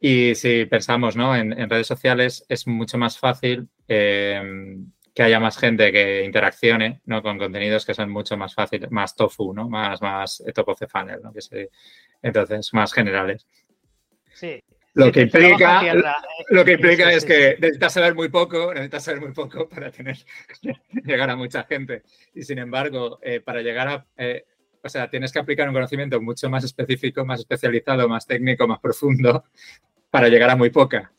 Y si pensamos, ¿no? En, en redes sociales es mucho más fácil... Eh, que haya más gente que interaccione, ¿no? con contenidos que son mucho más fáciles, más tofu, ¿no? Más, más top of the funnel, ¿no? Que se, entonces, más generales. Sí. Lo sí, que implica, tierra, eh. lo que implica sí, es sí, que sí. necesitas saber muy poco, necesitas saber muy poco para tener llegar a mucha gente. Y sin embargo, eh, para llegar a... Eh, o sea, tienes que aplicar un conocimiento mucho más específico, más especializado, más técnico, más profundo, para llegar a muy poca.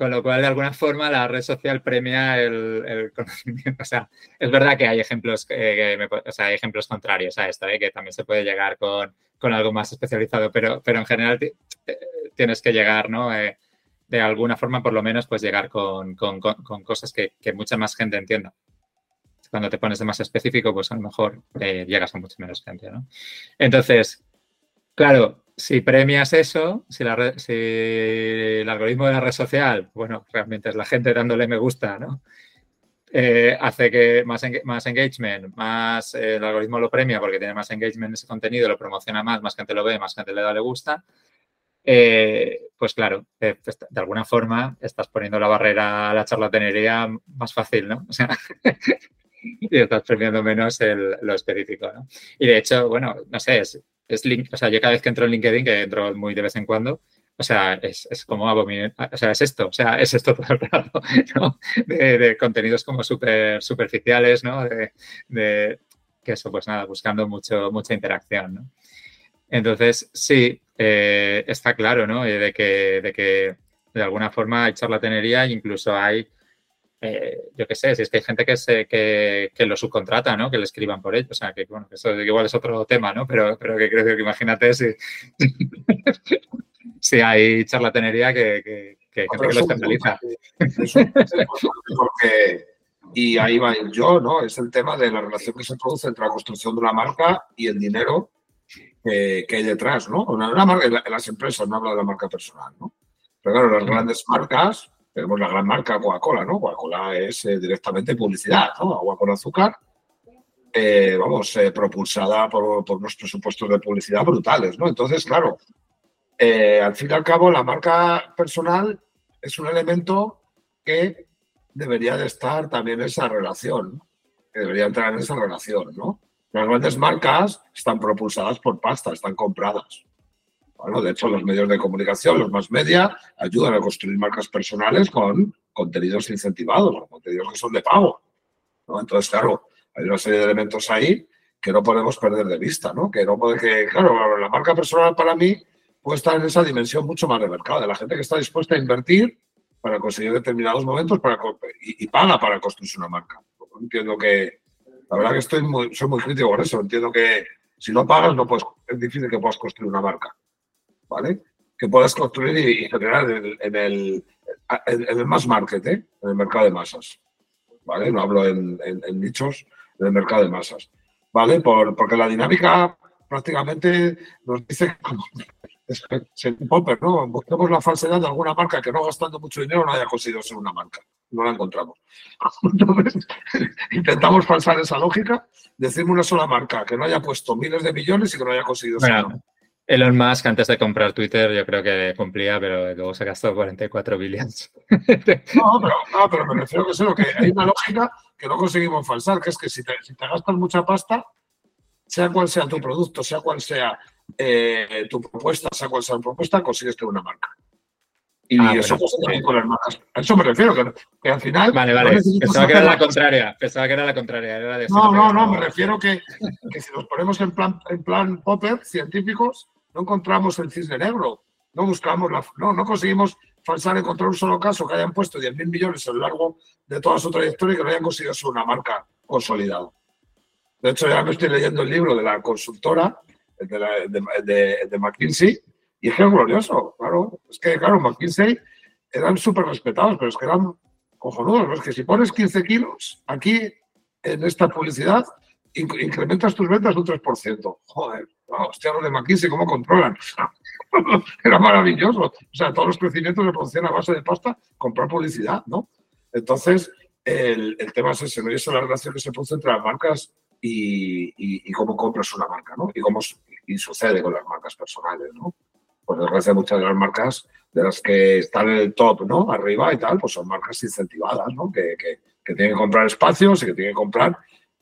Con lo cual, de alguna forma, la red social premia el, el conocimiento. O sea, es verdad que hay ejemplos eh, que me, o sea, hay ejemplos contrarios a esto, ¿eh? que también se puede llegar con, con algo más especializado, pero, pero en general t- t- tienes que llegar, ¿no? Eh, de alguna forma, por lo menos, pues llegar con, con, con, con cosas que, que mucha más gente entienda. Cuando te pones de más específico, pues a lo mejor eh, llegas a mucha menos gente, ¿no? Entonces, claro... Si premias eso, si, la red, si el algoritmo de la red social, bueno, realmente es la gente dándole me gusta, ¿no? Eh, hace que más, más engagement, más eh, el algoritmo lo premia porque tiene más engagement en ese contenido, lo promociona más, más gente lo ve, más gente le da le gusta, eh, pues claro, eh, pues de alguna forma estás poniendo la barrera a la charlatanería más fácil, ¿no? O sea... y estás premiando menos el, lo específico, ¿no? Y de hecho, bueno, no sé, es... Es link, o sea, yo cada vez que entro en LinkedIn, que entro muy de vez en cuando, o sea, es, es como abomin... O sea, es esto, o sea, es esto todo el rato, ¿no? De, de contenidos como súper superficiales, ¿no? De, de que eso, pues nada, buscando mucho, mucha interacción, ¿no? Entonces, sí, eh, está claro, ¿no? De que, de que de alguna forma hay charlatanería, incluso hay eh, yo qué sé, si es que hay gente que se que, que lo subcontrata, ¿no? Que le escriban por ello. O sea, que bueno, eso igual es otro tema, ¿no? Pero, pero que creo que imagínate si, si hay charlatanería que, que, que hay gente no, que lo externaliza. Es un, es un, porque, y ahí va yo, ¿no? Es el tema de la relación que se produce entre la construcción de la marca y el dinero que, que hay detrás, ¿no? Una, una marca, en las empresas no habla de la marca personal, ¿no? Pero claro, las grandes marcas, tenemos la gran marca Coca-Cola, ¿no? Coca-Cola es eh, directamente publicidad, ¿no? Agua con azúcar, eh, vamos, eh, propulsada por, por unos presupuestos de publicidad brutales, ¿no? Entonces, claro, eh, al fin y al cabo, la marca personal es un elemento que debería de estar también en esa relación, ¿no? Que debería entrar en esa relación, ¿no? Las grandes marcas están propulsadas por pasta, están compradas. Bueno, de hecho, los medios de comunicación, los más media, ayudan a construir marcas personales con contenidos incentivados, con contenidos que son de pago, ¿no? Entonces, claro, hay una serie de elementos ahí que no podemos perder de vista, ¿no? Que no puede que, claro, la marca personal para mí puede estar en esa dimensión mucho más de mercado, de la gente que está dispuesta a invertir para conseguir determinados momentos para, y, y paga para construirse una marca. Entiendo que, la verdad que estoy muy, soy muy crítico con eso, entiendo que si no pagas no puedes, es difícil que puedas construir una marca, ¿vale? Que puedas construir y generar en el, en el, en el mass market, ¿eh? En el mercado de masas, ¿vale? No hablo en, en, en nichos, en el mercado de masas, ¿vale? Por, porque la dinámica prácticamente nos dice que es un popper, ¿no? Buscamos la falsedad de alguna marca que no gastando mucho dinero no haya conseguido ser una marca. No la encontramos. Entonces, intentamos falsar esa lógica, decirme una sola marca que no haya puesto miles de millones y que no haya conseguido ser una marca. Elon Musk, antes de comprar Twitter, yo creo que cumplía, pero luego se gastó cuarenta y cuatro billones. No, pero, no, pero me refiero que, sé lo que hay una lógica que no conseguimos falsar, que es que si te, si te gastas mucha pasta, sea cual sea tu producto, sea cual sea eh, tu propuesta, sea cual sea tu propuesta, consigues tener una marca. Y ah, eso pasa también con las marcas. A eso me refiero, que, que al final... Vale, vale, no pensaba que era la contraria, pensaba que era la contraria. Era de no, no, no, me refiero que, que si nos ponemos en plan, en plan popper, científicos... No encontramos el cisne negro, no buscamos la, no, no conseguimos falsar, encontrar un solo caso que hayan puesto diez mil millones a lo largo de toda su trayectoria y que no hayan conseguido ser una marca consolidada. De hecho, ya me estoy leyendo el libro de la consultora, de, la, de, de, de McKinsey, y es que es glorioso, claro. Es que, claro, McKinsey eran súper respetados, pero es que eran cojonudos, ¿no? Es que si pones quince kilos aquí en esta publicidad, incrementas tus ventas un tres por ciento. Joder, no, hostia, los de McKinsey, ¿cómo controlan? Era maravilloso. O sea, todos los crecimientos se producían a base de pasta, comprar publicidad, ¿no? Entonces, el, el tema es ese, ¿no? Y esa es la relación que se produce entre las marcas y, y, y cómo compras una marca, ¿no? Y cómo y sucede con las marcas personales, ¿no? Por desgracia, muchas de las marcas de las que están en el top, ¿no? Arriba y tal, pues son marcas incentivadas, ¿no? Que, que, que tienen que comprar espacios y que tienen que comprar...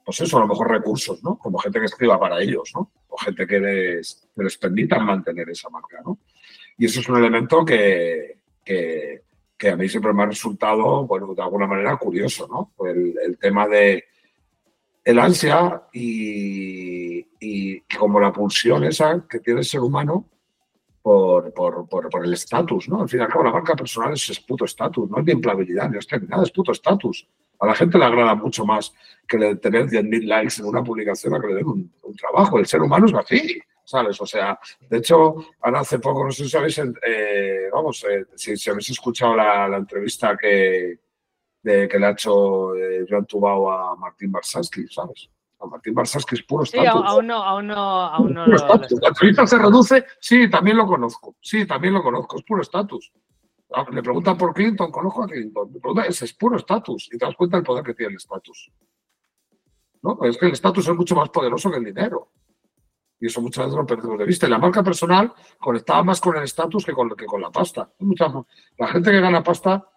pues eso, a lo mejor recursos, ¿no? Como gente que escriba para ellos, ¿no? O gente que les, que les permita mantener esa marca, ¿no? Y eso es un elemento que, que, que a mí siempre me ha resultado, bueno, de alguna manera curioso, ¿no? El, el tema de el ansia y, y como la pulsión esa que tiene el ser humano por, por, por, por el estatus, ¿no? Al fin y al cabo, la marca personal es, es puto estatus, no es de empleabilidad, ni hostia, ni nada, es puto estatus. A la gente le agrada mucho más que le tener diez mil likes en una publicación a que le den un, un trabajo. El ser humano es así, ¿sabes? O sea, de hecho, ahora hace poco, no sé si sabéis, eh, vamos, eh, si, si habéis escuchado la, la entrevista que, de, que le ha hecho eh, Joan Tubau a Martín Varsavsky, ¿sabes? A Martín Varsavsky es puro estatus. Sí, aún no, aún no, aún no. Puro estatus. La entrevista se reduce, sí, también lo conozco, sí, también lo conozco, es puro estatus. Le preguntan por Clinton, conozco a Clinton. Le preguntan, ese es puro estatus y te das cuenta del poder que tiene el estatus, ¿no? Es que el estatus es mucho más poderoso que el dinero. Y eso muchas veces lo perdemos de vista. Y la marca personal conectaba más con el estatus que con, que con la pasta. Mucha, la gente que gana pasta,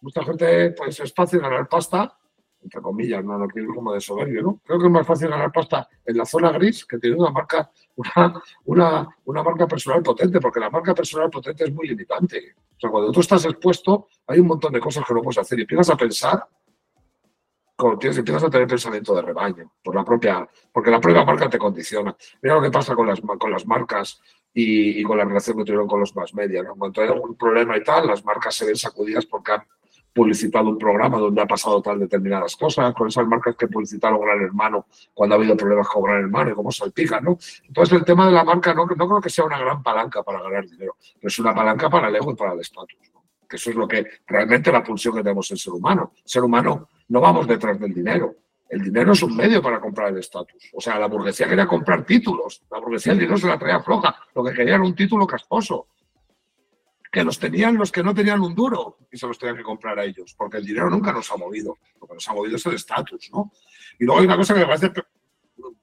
mucha gente, pues es fácil ganar pasta, entre comillas, no lo quiero como de soberbio, ¿no? Creo que es más fácil ganar pasta en la zona gris que tiene una marca, una, una, una marca personal potente, porque la marca personal potente es muy limitante. O sea, cuando tú estás expuesto, hay un montón de cosas que no puedes hacer y empiezas a pensar, cuando tienes, empiezas a tener pensamiento de rebaño, por la propia, porque la propia marca te condiciona. Mira lo que pasa con las, con las marcas y, y con la relación que tuvieron con los más media, ¿no? Cuando hay algún problema y tal, las marcas se ven sacudidas porque han publicitado un programa donde ha pasado tal determinadas cosas, con esas marcas que publicitaron Gran Hermano cuando ha habido problemas con Gran Hermano y cómo salpican, ¿no? Entonces, el tema de la marca no, no creo que sea una gran palanca para ganar dinero, pero es una palanca para el ego y para el estatus, ¿no? Que eso es lo que realmente la pulsión que tenemos en el ser humano. El ser humano no vamos detrás del dinero. El dinero es un medio para comprar el estatus. O sea, la burguesía quería comprar títulos. La burguesía el dinero se la traía floja. Lo que quería era un título casposo. Que los tenían los que no tenían un duro y se los tenían que comprar a ellos. Porque el dinero nunca nos ha movido. Lo que nos ha movido es el estatus, ¿no? Y luego hay una cosa que me parece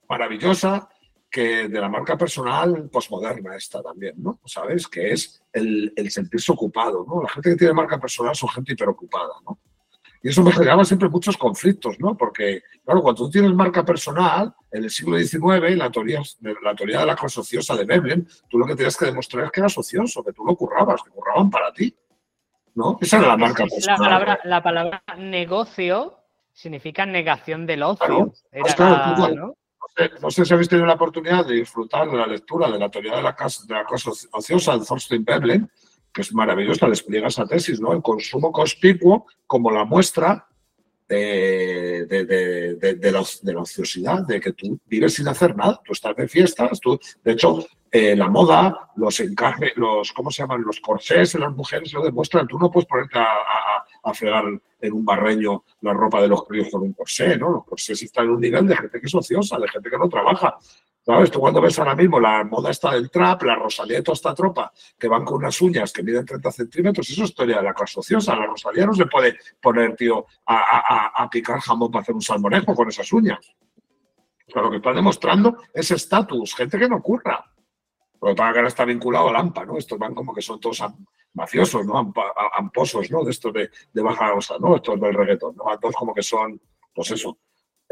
maravillosa, que de la marca personal posmoderna esta también, ¿no? ¿Sabes? Que es el, el sentirse ocupado, ¿no? La gente que tiene marca personal son gente hiperocupada, ¿no? Y eso me generaba siempre muchos conflictos, ¿no? Porque, claro, cuando tú tienes marca personal, en el siglo diecinueve, la teoría, la teoría de la cosa ociosa de Veblen, tú lo que tenías que demostrar es que eras ocioso, que tú lo currabas, que curraban para ti, ¿no? Esa era la marca personal. La palabra, la palabra negocio significa negación del ocio. Claro, era, pues claro, tú, ¿no? No sé, no sé si habéis tenido la oportunidad de disfrutar de la lectura de la teoría de la, de la cosa ociosa de Thorstein Veblen, que es maravillosa, despliega esa tesis, ¿no? El consumo conspicuo como la muestra de, de, de, de, de, la, de la ociosidad, de que tú vives sin hacer nada, tú estás de fiestas, tú, de hecho, eh, la moda, los encajes, los, ¿cómo se llaman? Los corsés en las mujeres lo demuestran, tú no puedes ponerte a, a, a fregar en un barreño la ropa de los críos con un corsé, ¿no? Los corsés están en un nivel de gente que es ociosa, de gente que no trabaja. ¿Sabes? Tú cuando ves ahora mismo la moda esta del trap, la Rosalía y toda esta tropa, que van con unas uñas que miden treinta centímetros, eso es historia de la cosa ociosa. La Rosalía no se puede poner, tío, a, a, a picar jamón para hacer un salmorejo con esas uñas. Pero lo que está demostrando es estatus, gente que no curra. Lo que pasa que ahora está vinculado a la AMPA, ¿no? Estos van como que son todos mafiosos, ¿no? Ampa, amposos, ¿no? De estos de, de baja cosa, ¿no? Estos del reggaetón, ¿no? A todos como que son, pues eso.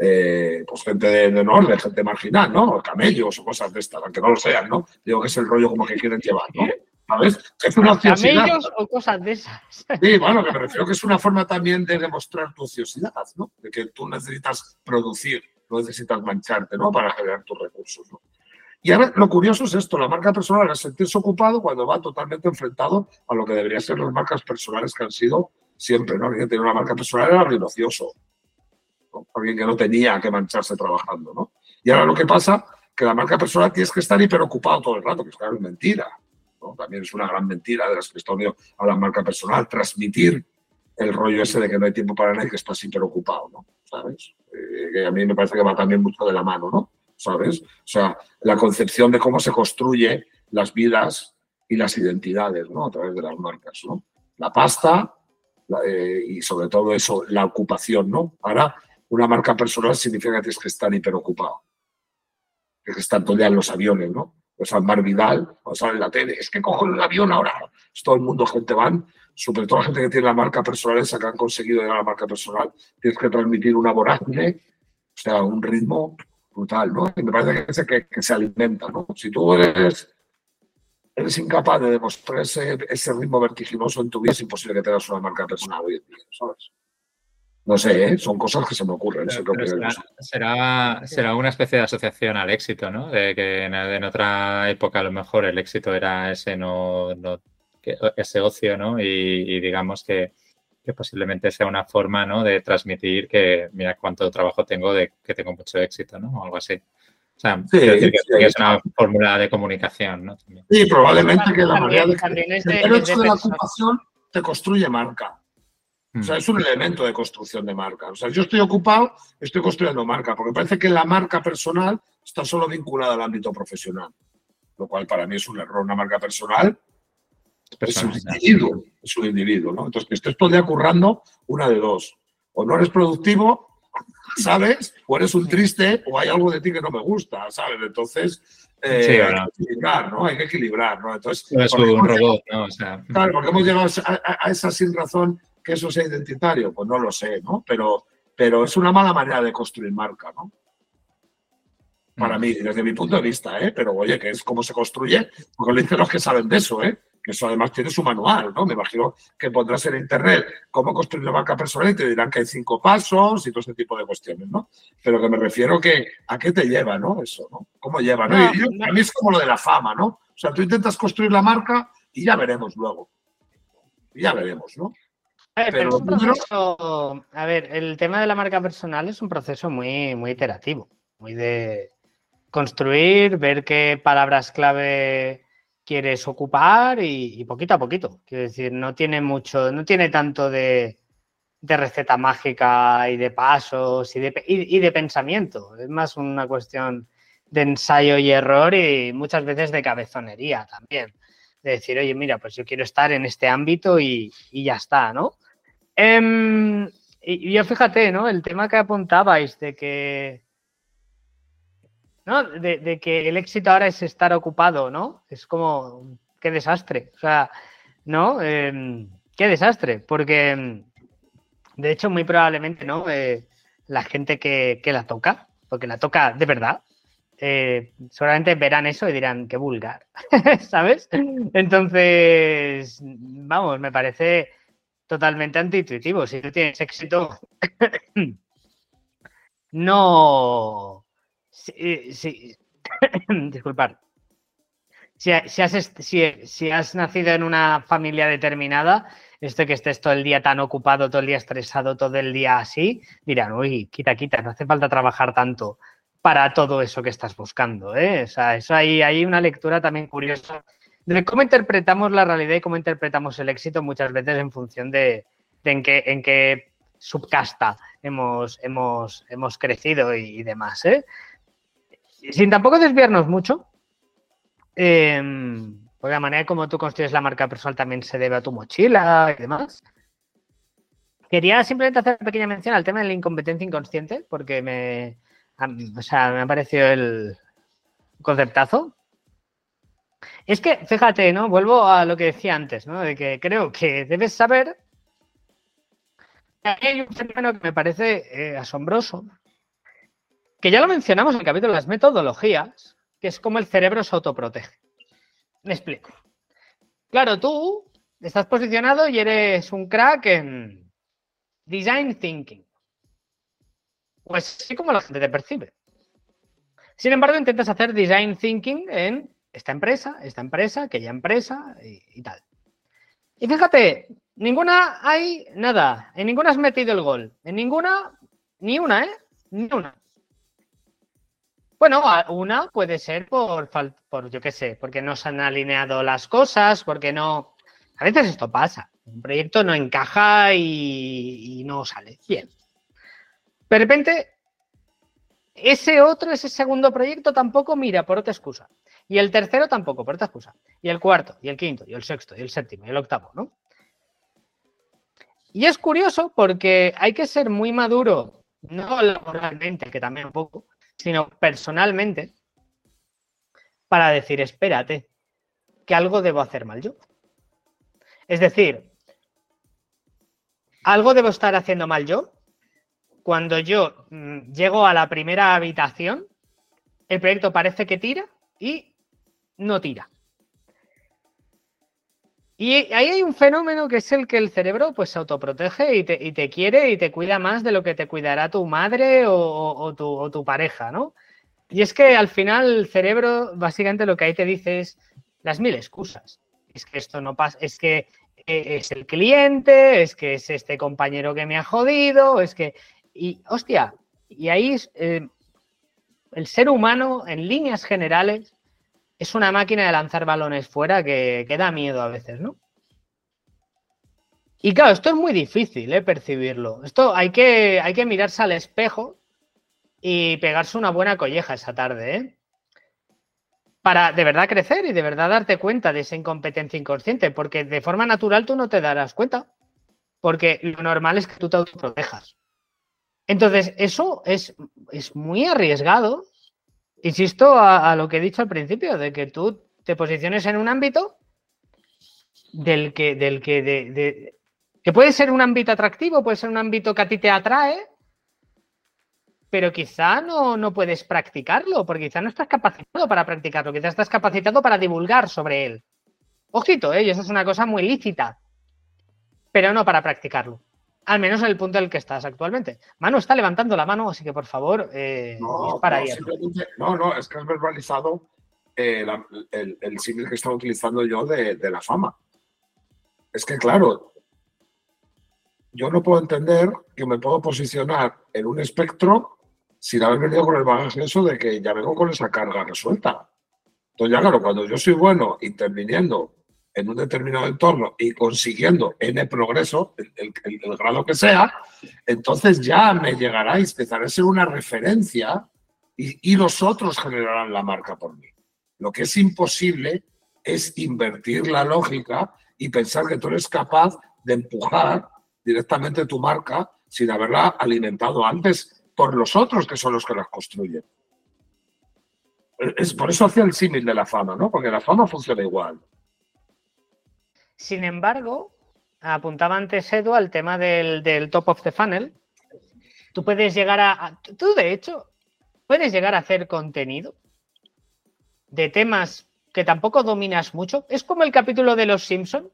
Eh, pues gente de, de norte, gente marginal, ¿no? Camellos o cosas de estas, aunque no lo sean, ¿no? Digo que es el rollo como que quieren llevar, ¿no? ¿Sabes? Es una ociosidad. Camellos o cosas de esas. Sí, bueno, que me refiero que es una forma también de demostrar tu ociosidad, ¿no? De que tú necesitas producir, no necesitas mancharte, ¿no? Para generar tus recursos, ¿no? Y ahora lo curioso es esto, la marca personal es sentirse ocupado cuando va totalmente enfrentado a lo que deberían ser las marcas personales que han sido siempre, ¿no? Alguien tenía una marca personal era rinocioso. Alguien que no tenía que mancharse trabajando, ¿no? Y ahora lo que pasa que la marca personal tienes que estar hiperocupado todo el rato, que es claro, es mentira, ¿no? También es una gran mentira de las que está unido a la marca personal, transmitir el rollo ese de que no hay tiempo para nada y que estás hiperocupado, ¿no? ¿Sabes? Eh, que a mí me parece que va también mucho de la mano, ¿no? ¿Sabes? O sea, la concepción de cómo se construye las vidas y las identidades, ¿no? A través de las marcas, ¿no? La pasta la, eh, y sobre todo eso, la ocupación, ¿no? Ahora, una marca personal significa que tienes que estar hiperocupado. Tienes que estar todo el día en los aviones, ¿no? O sea, Mar Vidal, o sea, en la tele, es que cojo el avión ahora. Es todo el mundo, gente van, sobre todo la gente que tiene la marca personal, esa que han conseguido llegar a la marca personal, tienes que transmitir una vorágine, o sea, un ritmo brutal, ¿no? Y me parece que, es que, que se alimenta, ¿no? Si tú eres, eres incapaz de demostrar ese, ese ritmo vertiginoso en tu vida, es imposible que tengas una marca personal hoy en día, ¿sabes? No sé, ¿eh? Son cosas que se me ocurren. Pero, pero que será, será, será una especie de asociación al éxito, ¿no? De que en, en otra época a lo mejor el éxito era ese no, no que, ese ocio, ¿no? Y, y digamos que, que posiblemente sea una forma, ¿no? De transmitir que mira cuánto trabajo tengo, de que tengo mucho éxito, ¿no? O algo así. O sea, sí, quiero decir que, sí, que es una fórmula de comunicación, ¿no? También. Sí, probablemente también, que la manera de, es de, el hecho de, de la ocupación te construye marca. O sea, es un elemento de construcción de marca. O sea, yo estoy ocupado, estoy construyendo marca, porque parece que la marca personal está solo vinculada al ámbito profesional, lo cual para mí es un error. Una marca personal es un individuo, es un individuo, ¿no? Entonces, que estés todo el día currando, una de dos. O no eres productivo, ¿sabes? O eres un triste, o hay algo de ti que no me gusta, ¿sabes? Entonces, eh, sí, bueno. hay que equilibrar, ¿no? Hay que equilibrar, ¿no? Entonces, no es un robot, ¿no? O sea, claro, porque hemos llegado a, a esa sin razón. ¿Que eso sea identitario? Pues no lo sé, ¿no? Pero, pero es una mala manera de construir marca, ¿no? Para mí, desde mi punto de vista, ¿eh? Pero oye, que es cómo se construye, porque lo dicen los que saben de eso, ¿eh? Que eso además tiene su manual, ¿no? Me imagino que pondrás en internet cómo construir una marca personal y te dirán que hay cinco pasos y todo este tipo de cuestiones, ¿no? Pero que me refiero que a qué te lleva, ¿no? Eso, ¿no? ¿Cómo lleva, no? Y yo, a mí es como lo de la fama, ¿no? O sea, tú intentas construir la marca y ya veremos luego. Y ya veremos, ¿no? A ver, pero, pero un proceso, a ver, el tema de la marca personal es un proceso muy, muy iterativo, muy de construir, ver qué palabras clave quieres ocupar y, y poquito a poquito. Quiero decir, no tiene mucho, no tiene tanto de, de receta mágica y de pasos y de, y, y de pensamiento. Es más una cuestión de ensayo y error y muchas veces de cabezonería también. De decir, oye, mira, pues yo quiero estar en este ámbito y, y ya está, ¿no? Eh, y yo fíjate, ¿no? El tema que apuntabais de que, ¿no? De, de que el éxito ahora es estar ocupado, ¿no? Es como, qué desastre, o sea, ¿no? Eh, qué desastre, porque de hecho muy probablemente, ¿no? Eh, la gente que, que la toca, porque la toca de verdad, Eh, seguramente verán eso y dirán qué vulgar, ¿sabes? Entonces, vamos, me parece totalmente antiintuitivo. Si tú tienes éxito, no... Si, si, disculpad. Si, si, has, si, si has nacido en una familia determinada, esto que estés todo el día tan ocupado, todo el día estresado, todo el día así, dirán, uy, quita, quita, no hace falta trabajar tanto para todo eso que estás buscando, ¿eh? O sea, eso hay, hay una lectura también curiosa de cómo interpretamos la realidad y cómo interpretamos el éxito muchas veces en función de, de en qué, en qué subcasta hemos, hemos, hemos crecido y, y demás, ¿eh? Sin tampoco desviarnos mucho, eh, porque la manera como tú construyes la marca personal también se debe a tu mochila y demás. Quería simplemente hacer una pequeña mención al tema de la incompetencia inconsciente, porque me... O sea, me ha parecido el conceptazo. Es que, fíjate, ¿no? Vuelvo a lo que decía antes, ¿no? De que creo que debes saber que hay un fenómeno que me parece eh, asombroso, que ya lo mencionamos en el capítulo de las metodologías, que es como el cerebro se autoprotege. Me explico. Claro, tú estás posicionado y eres un crack en design thinking. Pues sí, como la gente te percibe. Sin embargo, intentas hacer design thinking en esta empresa, esta empresa, aquella empresa y, y tal. Y fíjate, ninguna hay nada. En ninguna has metido el gol. En ninguna, ni una, ¿eh? Ni una. Bueno, una puede ser por, por yo qué sé, porque no se han alineado las cosas, porque no... A veces esto pasa. Un proyecto no encaja y, y no sale bien. De repente, ese otro, ese segundo proyecto tampoco mira por otra excusa. Y el tercero tampoco por otra excusa. Y el cuarto, y el quinto, y el sexto, y el séptimo, y el octavo, ¿no? Y es curioso porque hay que ser muy maduro, no laboralmente, que también un poco, sino personalmente, para decir, espérate, que algo debo hacer mal yo. Es decir, algo debo estar haciendo mal yo. Cuando yo mmm, llego a la primera habitación, el proyecto parece que tira y no tira. Y ahí hay un fenómeno que es el que el cerebro pues se autoprotege y te, y te quiere y te cuida más de lo que te cuidará tu madre o, o, tu, o tu pareja, ¿no? Y es que al final el cerebro básicamente lo que ahí te dice es las mil excusas. Es que esto no pasa, es que es el cliente, es que es este compañero que me ha jodido, es que... Y, hostia, y ahí eh, el ser humano, en líneas generales, es una máquina de lanzar balones fuera que, que da miedo a veces, ¿no? Y claro, esto es muy difícil, ¿eh? Percibirlo. Esto hay que, hay que mirarse al espejo y pegarse una buena colleja esa tarde, ¿eh? Para de verdad crecer y de verdad darte cuenta de esa incompetencia inconsciente, porque de forma natural tú no te darás cuenta, porque lo normal es que tú te autoprotejas. Entonces, eso es, es muy arriesgado, insisto, a, a lo que he dicho al principio, de que tú te posiciones en un ámbito del que, del que, de, de, que puede ser un ámbito atractivo, puede ser un ámbito que a ti te atrae, pero quizá no, no puedes practicarlo, porque quizá no estás capacitado para practicarlo, quizá estás capacitado para divulgar sobre él. Ojito, ¿eh? Y eso es una cosa muy lícita, pero no para practicarlo. Al menos en el punto en el que estás actualmente. Manu está levantando la mano, así que por favor, eh, no, dispara no, ahí. No, no, es que has verbalizado eh, la, el, el símil que estaba utilizando yo de, de la fama. Es que, claro, yo no puedo entender que me puedo posicionar en un espectro sin haber venido con el bagaje eso de que ya vengo con esa carga resuelta. Entonces, ya claro, cuando yo soy bueno interviniendo en un determinado entorno y consiguiendo N progreso, el, el, el, el grado que sea, entonces ya me llegará y empezaré a ser una referencia y, y los otros generarán la marca por mí. Lo que es imposible es invertir la lógica y pensar que tú eres capaz de empujar directamente tu marca sin haberla alimentado antes por los otros que son los que las construyen. Es por eso hacía el símil de la fama, ¿no? Porque la fama funciona igual. Sin embargo, apuntaba antes Edu al tema del, del top of the funnel. Tú puedes llegar a, a... Tú, de hecho, puedes llegar a hacer contenido de temas que tampoco dominas mucho. Es como el capítulo de Los Simpson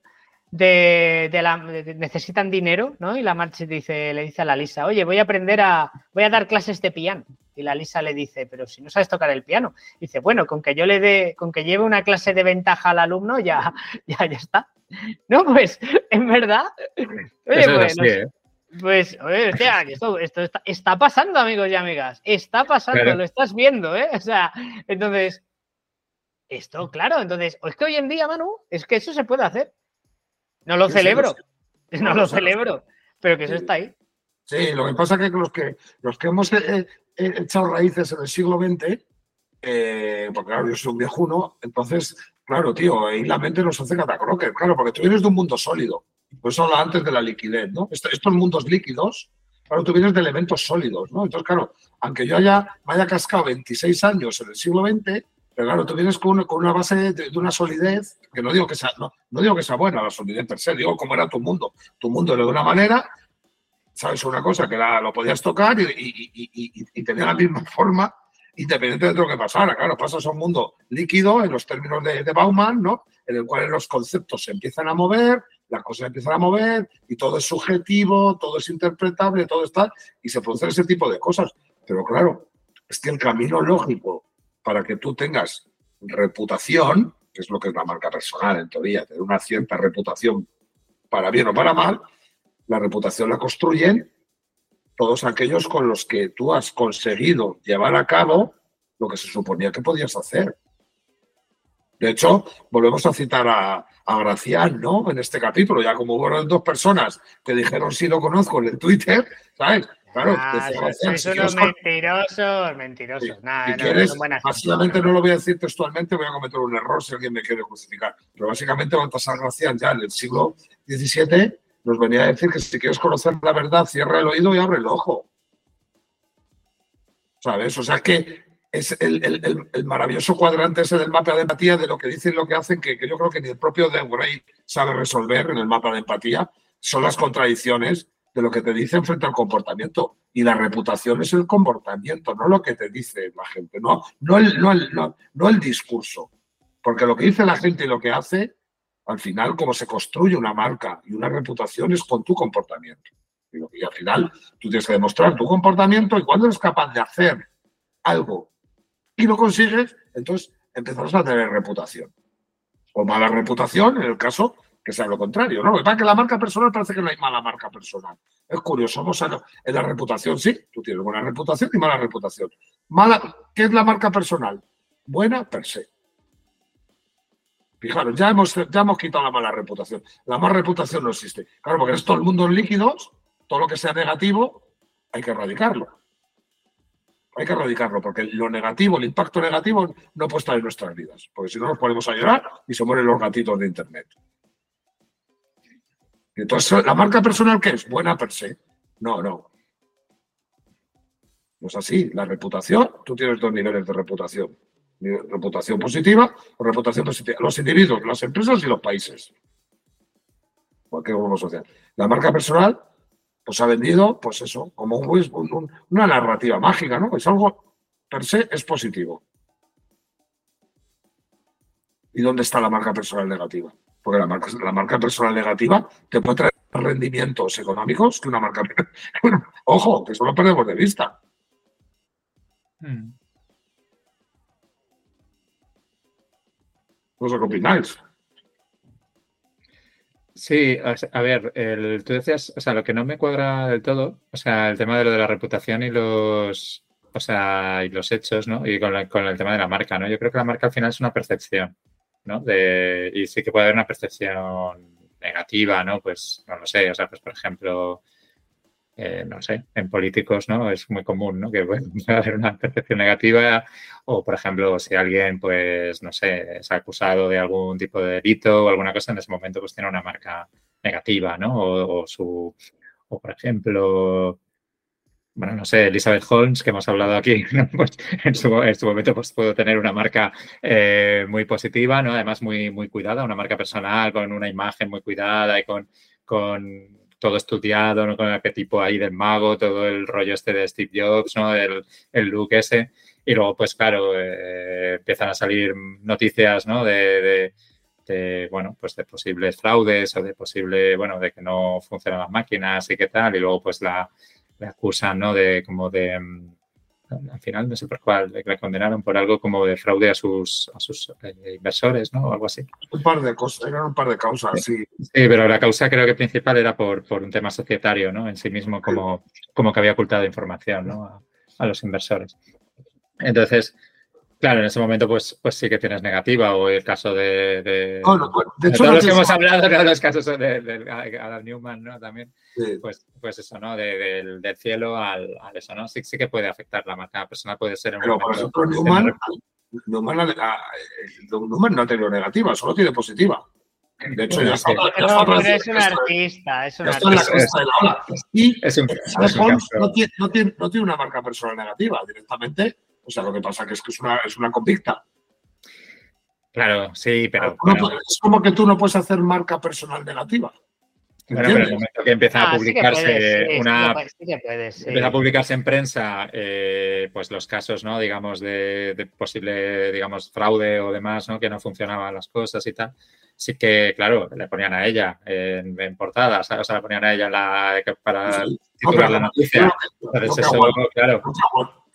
de, de la de, necesitan dinero, ¿no? Y la Marge dice, le dice a la Lisa, oye, voy a aprender a... voy a dar clases de piano. Y la Lisa le dice, pero si no sabes tocar el piano. Y dice, bueno, con que yo le dé, con que lleve una clase de ventaja al alumno, ya, ya, ya está. No, pues, en verdad. Oye, pues, así, ¿eh? Pues, oye, hostia, esto, esto está, está pasando, amigos y amigas. Está pasando, claro. Lo estás viendo, ¿eh? O sea, entonces, esto, claro, entonces, es que hoy en día, Manu, es que eso se puede hacer. No lo yo celebro, no, no lo celebro, sé. Pero que eso está ahí. Sí, lo que pasa es que los que, los que hemos eh, echado raíces en el siglo veinte, eh, porque claro, yo soy un viejuno, entonces, claro, tío, ahí la mente nos hace catacroker, claro, porque tú vienes de un mundo sólido. Por eso hablaba antes de la liquidez, ¿no? Est- estos mundos líquidos, claro, tú vienes de elementos sólidos, ¿no? Entonces, claro, aunque yo haya, me haya cascado veintiséis años en el siglo veinte, pero claro, tú vienes con una, con una base de, de una solidez, que no digo que sea, no, no digo que sea buena la solidez per se, digo cómo era tu mundo. Tu mundo era de una manera... ¿Sabes una cosa? Que la, lo podías tocar y, y, y, y, y tenía la misma forma independiente de lo que pasara. Claro, pasas a un mundo líquido en los términos de, de Bauman, ¿no? En el cual los conceptos se empiezan a mover, las cosas empiezan a mover y todo es subjetivo, todo es interpretable, todo está y se producen ese tipo de cosas. Pero claro, es que el camino lógico para que tú tengas reputación, que es lo que es la marca personal en teoría, tener una cierta reputación para bien o para mal, la reputación la construyen todos aquellos con los que tú has conseguido llevar a cabo lo que se suponía que podías hacer. De hecho, volvemos a citar a, a Gracián, ¿no? En este capítulo, ya como hubo dos personas que dijeron sí lo conozco en el Twitter, ¿sabes? Claro, ah, Gracián, sois unos si mentirosos, mentirosos. Sí. Nada, si no, quieres, no básicamente no lo voy a decir textualmente, voy a cometer un error si alguien me quiere crucificar. Pero básicamente Baltasar Gracián ya en el siglo diecisiete... nos venía a decir que si quieres conocer la verdad, cierra el oído y abre el ojo. ¿Sabes? O sea, que es el, el, el maravilloso cuadrante ese del mapa de empatía, de lo que dicen y lo que hacen, que, que yo creo que ni el propio Dan Gray sabe resolver en el mapa de empatía. Son las contradicciones de lo que te dicen frente al comportamiento. Y la reputación es el comportamiento, no lo que te dice la gente, no, no, el, no, el, no, no el discurso. Porque lo que dice la gente y lo que hace... Al final, como se construye una marca y una reputación es con tu comportamiento. Y al final, tú tienes que demostrar tu comportamiento y cuando eres capaz de hacer algo y lo consigues, entonces empezarás a tener reputación. O mala reputación, en el caso que sea lo contrario, ¿no? Lo que pasa es que la marca personal parece que no hay mala marca personal. Es curioso, o sea, en la reputación sí, tú tienes buena reputación y mala reputación. Mala, ¿qué es la marca personal? Buena per se. Fijaros, ya hemos, ya hemos quitado la mala reputación. La mala reputación no existe. Claro, porque en estos mundos líquidos, todo lo que sea negativo, hay que erradicarlo. Hay que erradicarlo, porque lo negativo, el impacto negativo, no puede estar en nuestras vidas. Porque si no, nos ponemos a llorar y se mueren los gatitos de Internet. Entonces, ¿la marca personal qué es? Buena per se. No, no. Pues así, la reputación, tú tienes dos niveles de reputación. Reputación positiva o reputación positiva. Los individuos, las empresas y los países. Cualquier grupo social. La marca personal, pues ha vendido, pues eso, como un, un, una narrativa mágica, ¿no? Es algo, per se, es positivo. ¿Y dónde está la marca personal negativa? Porque la marca, la marca personal negativa te puede traer rendimientos económicos que una marca... Ojo, que eso lo perdemos de vista. Hmm. No sé qué opináis. Sí, a ver, el, tú decías, o sea, lo que no me cuadra del todo, o sea, el tema de lo de la reputación y los, o sea, y los hechos, ¿no? Y con, la, con el tema de la marca, ¿no? Yo creo que la marca al final es una percepción, ¿no? De, y sí que puede haber una percepción negativa, ¿no? Pues no lo sé, o sea, pues por ejemplo, eh, no sé, en políticos, ¿no? Es muy común, ¿no? Que bueno, puede haber una percepción negativa o, por ejemplo, si alguien, pues, no sé, es acusado de algún tipo de delito o alguna cosa, en ese momento, pues, tiene una marca negativa, ¿no? O, o su, o por ejemplo... Bueno, no sé, Elizabeth Holmes, que hemos hablado aquí, ¿no? Pues en, su, en su momento pues puedo tener una marca eh, muy positiva, ¿no? Además muy, muy cuidada, una marca personal con una imagen muy cuidada y con, con todo estudiado, ¿no? Con el arquetipo ahí del mago, todo el rollo este de Steve Jobs, ¿no? El, el look ese. Y luego, pues claro, eh, empiezan a salir noticias, ¿no? De, de, de, bueno, pues de posibles fraudes o de posible, bueno, de que no funcionan las máquinas y qué tal. Y luego, pues la... le acusan, ¿no? De como de, al final no sé por cuál, le condenaron por algo como de fraude a sus a sus inversores, ¿no? O algo así. Un par de cosas, eran un par de causas, sí. Sí, sí, pero la causa creo que principal era por, por un tema societario, ¿no? En sí mismo, como, como que había ocultado información, ¿no? A, a los inversores. Entonces, claro, en ese momento pues, pues sí que tienes negativa o el caso de... de, no, no, de, hecho, de todos no los que hemos hablado, ¿no? Los casos de, de Adam Newman, ¿no? También, sí. pues, pues eso, ¿no? De, de, del cielo al, al eso, ¿no? Sí, sí que puede afectar la marca personal, puede ser... En Pero, por ejemplo, Newman, Newman, a, a, Newman no ha tenido negativa, solo tiene positiva. De hecho, ya está. Pero es un artista, es un artista. Y no tiene una marca personal negativa directamente. O sea, lo que pasa que es que es una, es una convicta. Claro, sí, pero... Bueno, bueno. Es como que tú no puedes hacer marca personal negativa. Bueno, pero en el momento que empieza ah, a publicarse sí puedes, una... Sí puedes, sí. Empieza a publicarse en prensa, eh, pues los casos, ¿no? Digamos, de, de posible, digamos, fraude o demás, ¿no? Que no funcionaban las cosas y tal. Sí que, claro, le ponían a ella en, en portadas, o sea, le ponían a ella la, para sí. titular no, la noticia. Entonces eso, claro...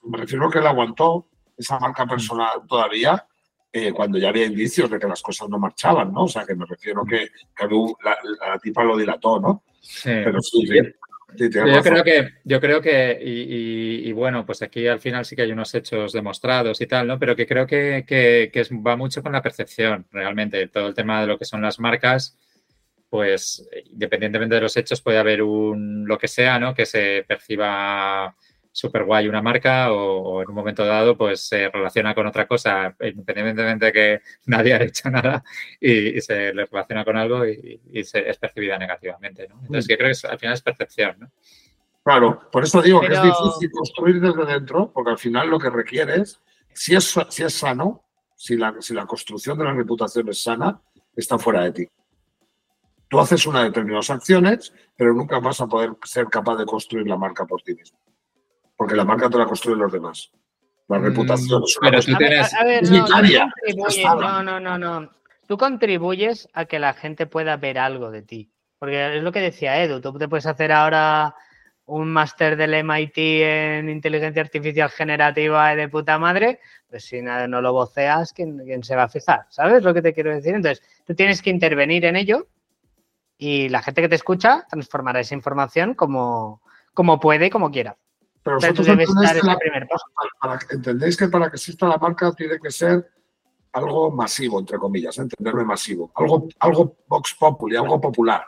Me refiero que él aguantó esa marca personal todavía eh, cuando ya había indicios de que las cosas no marchaban, ¿no? O sea, que me refiero que, que la, la tipa lo dilató, ¿no? Sí. Pero sí, sí. sí yo, creo que, yo creo que, y, y, y bueno, pues aquí al final sí que hay unos hechos demostrados y tal, ¿no? Pero que creo que, que, que va mucho con la percepción, realmente. Todo el tema de lo que son las marcas, pues independientemente de los hechos puede haber un lo que sea, ¿no? Que se perciba... súper guay una marca o, o en un momento dado pues se eh, relaciona con otra cosa independientemente de que nadie haya hecho nada y, y se le relaciona con algo y, y se, es percibida negativamente, ¿no? Entonces yo creo que es, al final es percepción, ¿no? Claro, por eso digo Pero... que es difícil construir desde dentro porque al final lo que requieres, si es, si es sano, si la, si la construcción de la reputación es sana, está fuera de ti. Tú haces unas determinadas acciones pero nunca vas a poder ser capaz de construir la marca por ti mismo. Porque la marca te la construyen los demás. La reputación mm, es una cuestión unitaria. No, no, no, no. Tú contribuyes a que la gente pueda ver algo de ti. Porque es lo que decía Edu. Tú te puedes hacer ahora un máster del M I T en inteligencia artificial generativa de puta madre. Pues si nada, no lo voceas, ¿quién, quién se va a fijar? ¿Sabes lo que te quiero decir? Entonces, tú tienes que intervenir en ello y la gente que te escucha transformará esa información como, como puede y como quiera. Pero vosotros entendéis que, la, para, para, entendéis que para que exista la marca tiene que ser algo masivo, entre comillas, entenderme masivo, algo, algo vox populi, algo popular.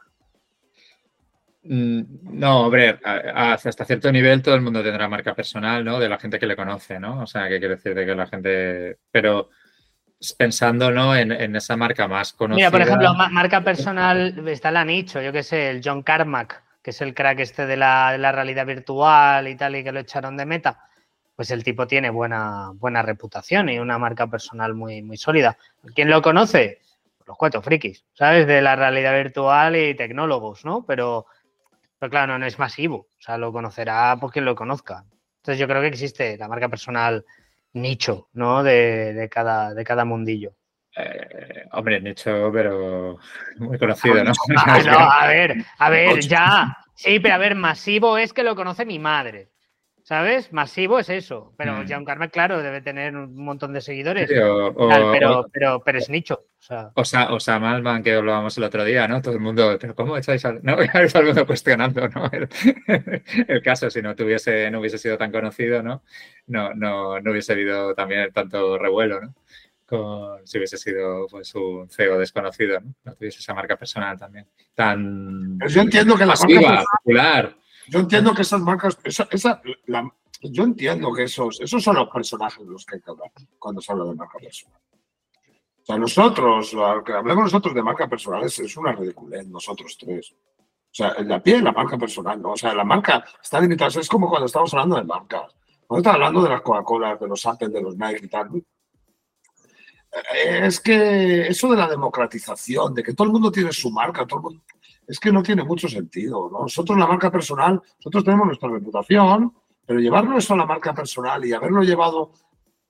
No, hombre, hasta cierto nivel todo el mundo tendrá marca personal, ¿no? De la gente que le conoce, ¿no? O sea, ¿qué quiere decir de que la gente...? Pero pensando, ¿no? En, en esa marca más conocida. Mira, por ejemplo, marca personal está la nicho, yo qué sé, el John Carmack, que es el crack este de la, de la realidad virtual y tal, y que lo echaron de Meta, pues el tipo tiene buena, buena reputación y una marca personal muy, muy sólida. ¿Quién lo conoce? Los cuatro frikis, ¿sabes? De la realidad virtual y tecnólogos, ¿no? Pero, pero claro, no, no es masivo. O sea, lo conocerá por quien lo conozca. Entonces, yo creo que existe la marca personal nicho, ¿no? De, de, cada, de cada mundillo. Eh, hombre, nicho, pero muy conocido, ¿no? Ah, no, a ver, a ver, ya. Sí, pero a ver, masivo es que lo conoce mi madre. ¿Sabes? Masivo es eso. Pero mm. Giancarlo, claro, debe tener un montón de seguidores. Sí, o, o, tal, pero, o, pero, pero es nicho. O sea, o Sam, o Sam Altman, que hablábamos el otro día, ¿no? Todo el mundo, ¿pero cómo echáis al...? No, todo el mundo cuestionando, ¿no? El, el caso, si no tuviese, no hubiese sido tan conocido, ¿no? No, no, no hubiese habido también tanto revuelo, ¿no? Con, si hubiese sido pues un C E O desconocido, ¿no? No tuviese esa marca personal también. Tan... Pues yo entiendo que la masiva, marca popular... Yo entiendo que esas marcas, esa, esa, la, yo entiendo que esos, esos son los personajes de los que hay que hablar cuando se habla de marca personal. O sea, nosotros, lo que hablemos nosotros de marca personal es, es una ridiculez, nosotros tres. O sea, en la piel la marca personal, ¿no? O sea, la marca está limitada. Es como cuando estamos hablando de marcas. Cuando estamos hablando de las Coca-Cola, de los Apple, de los Nike y tal. Es que eso de la democratización, de que todo el mundo tiene su marca, todo el mundo... Es que no tiene mucho sentido, ¿no? Nosotros la marca personal, nosotros tenemos nuestra reputación, pero llevarlo eso a la marca personal y haberlo llevado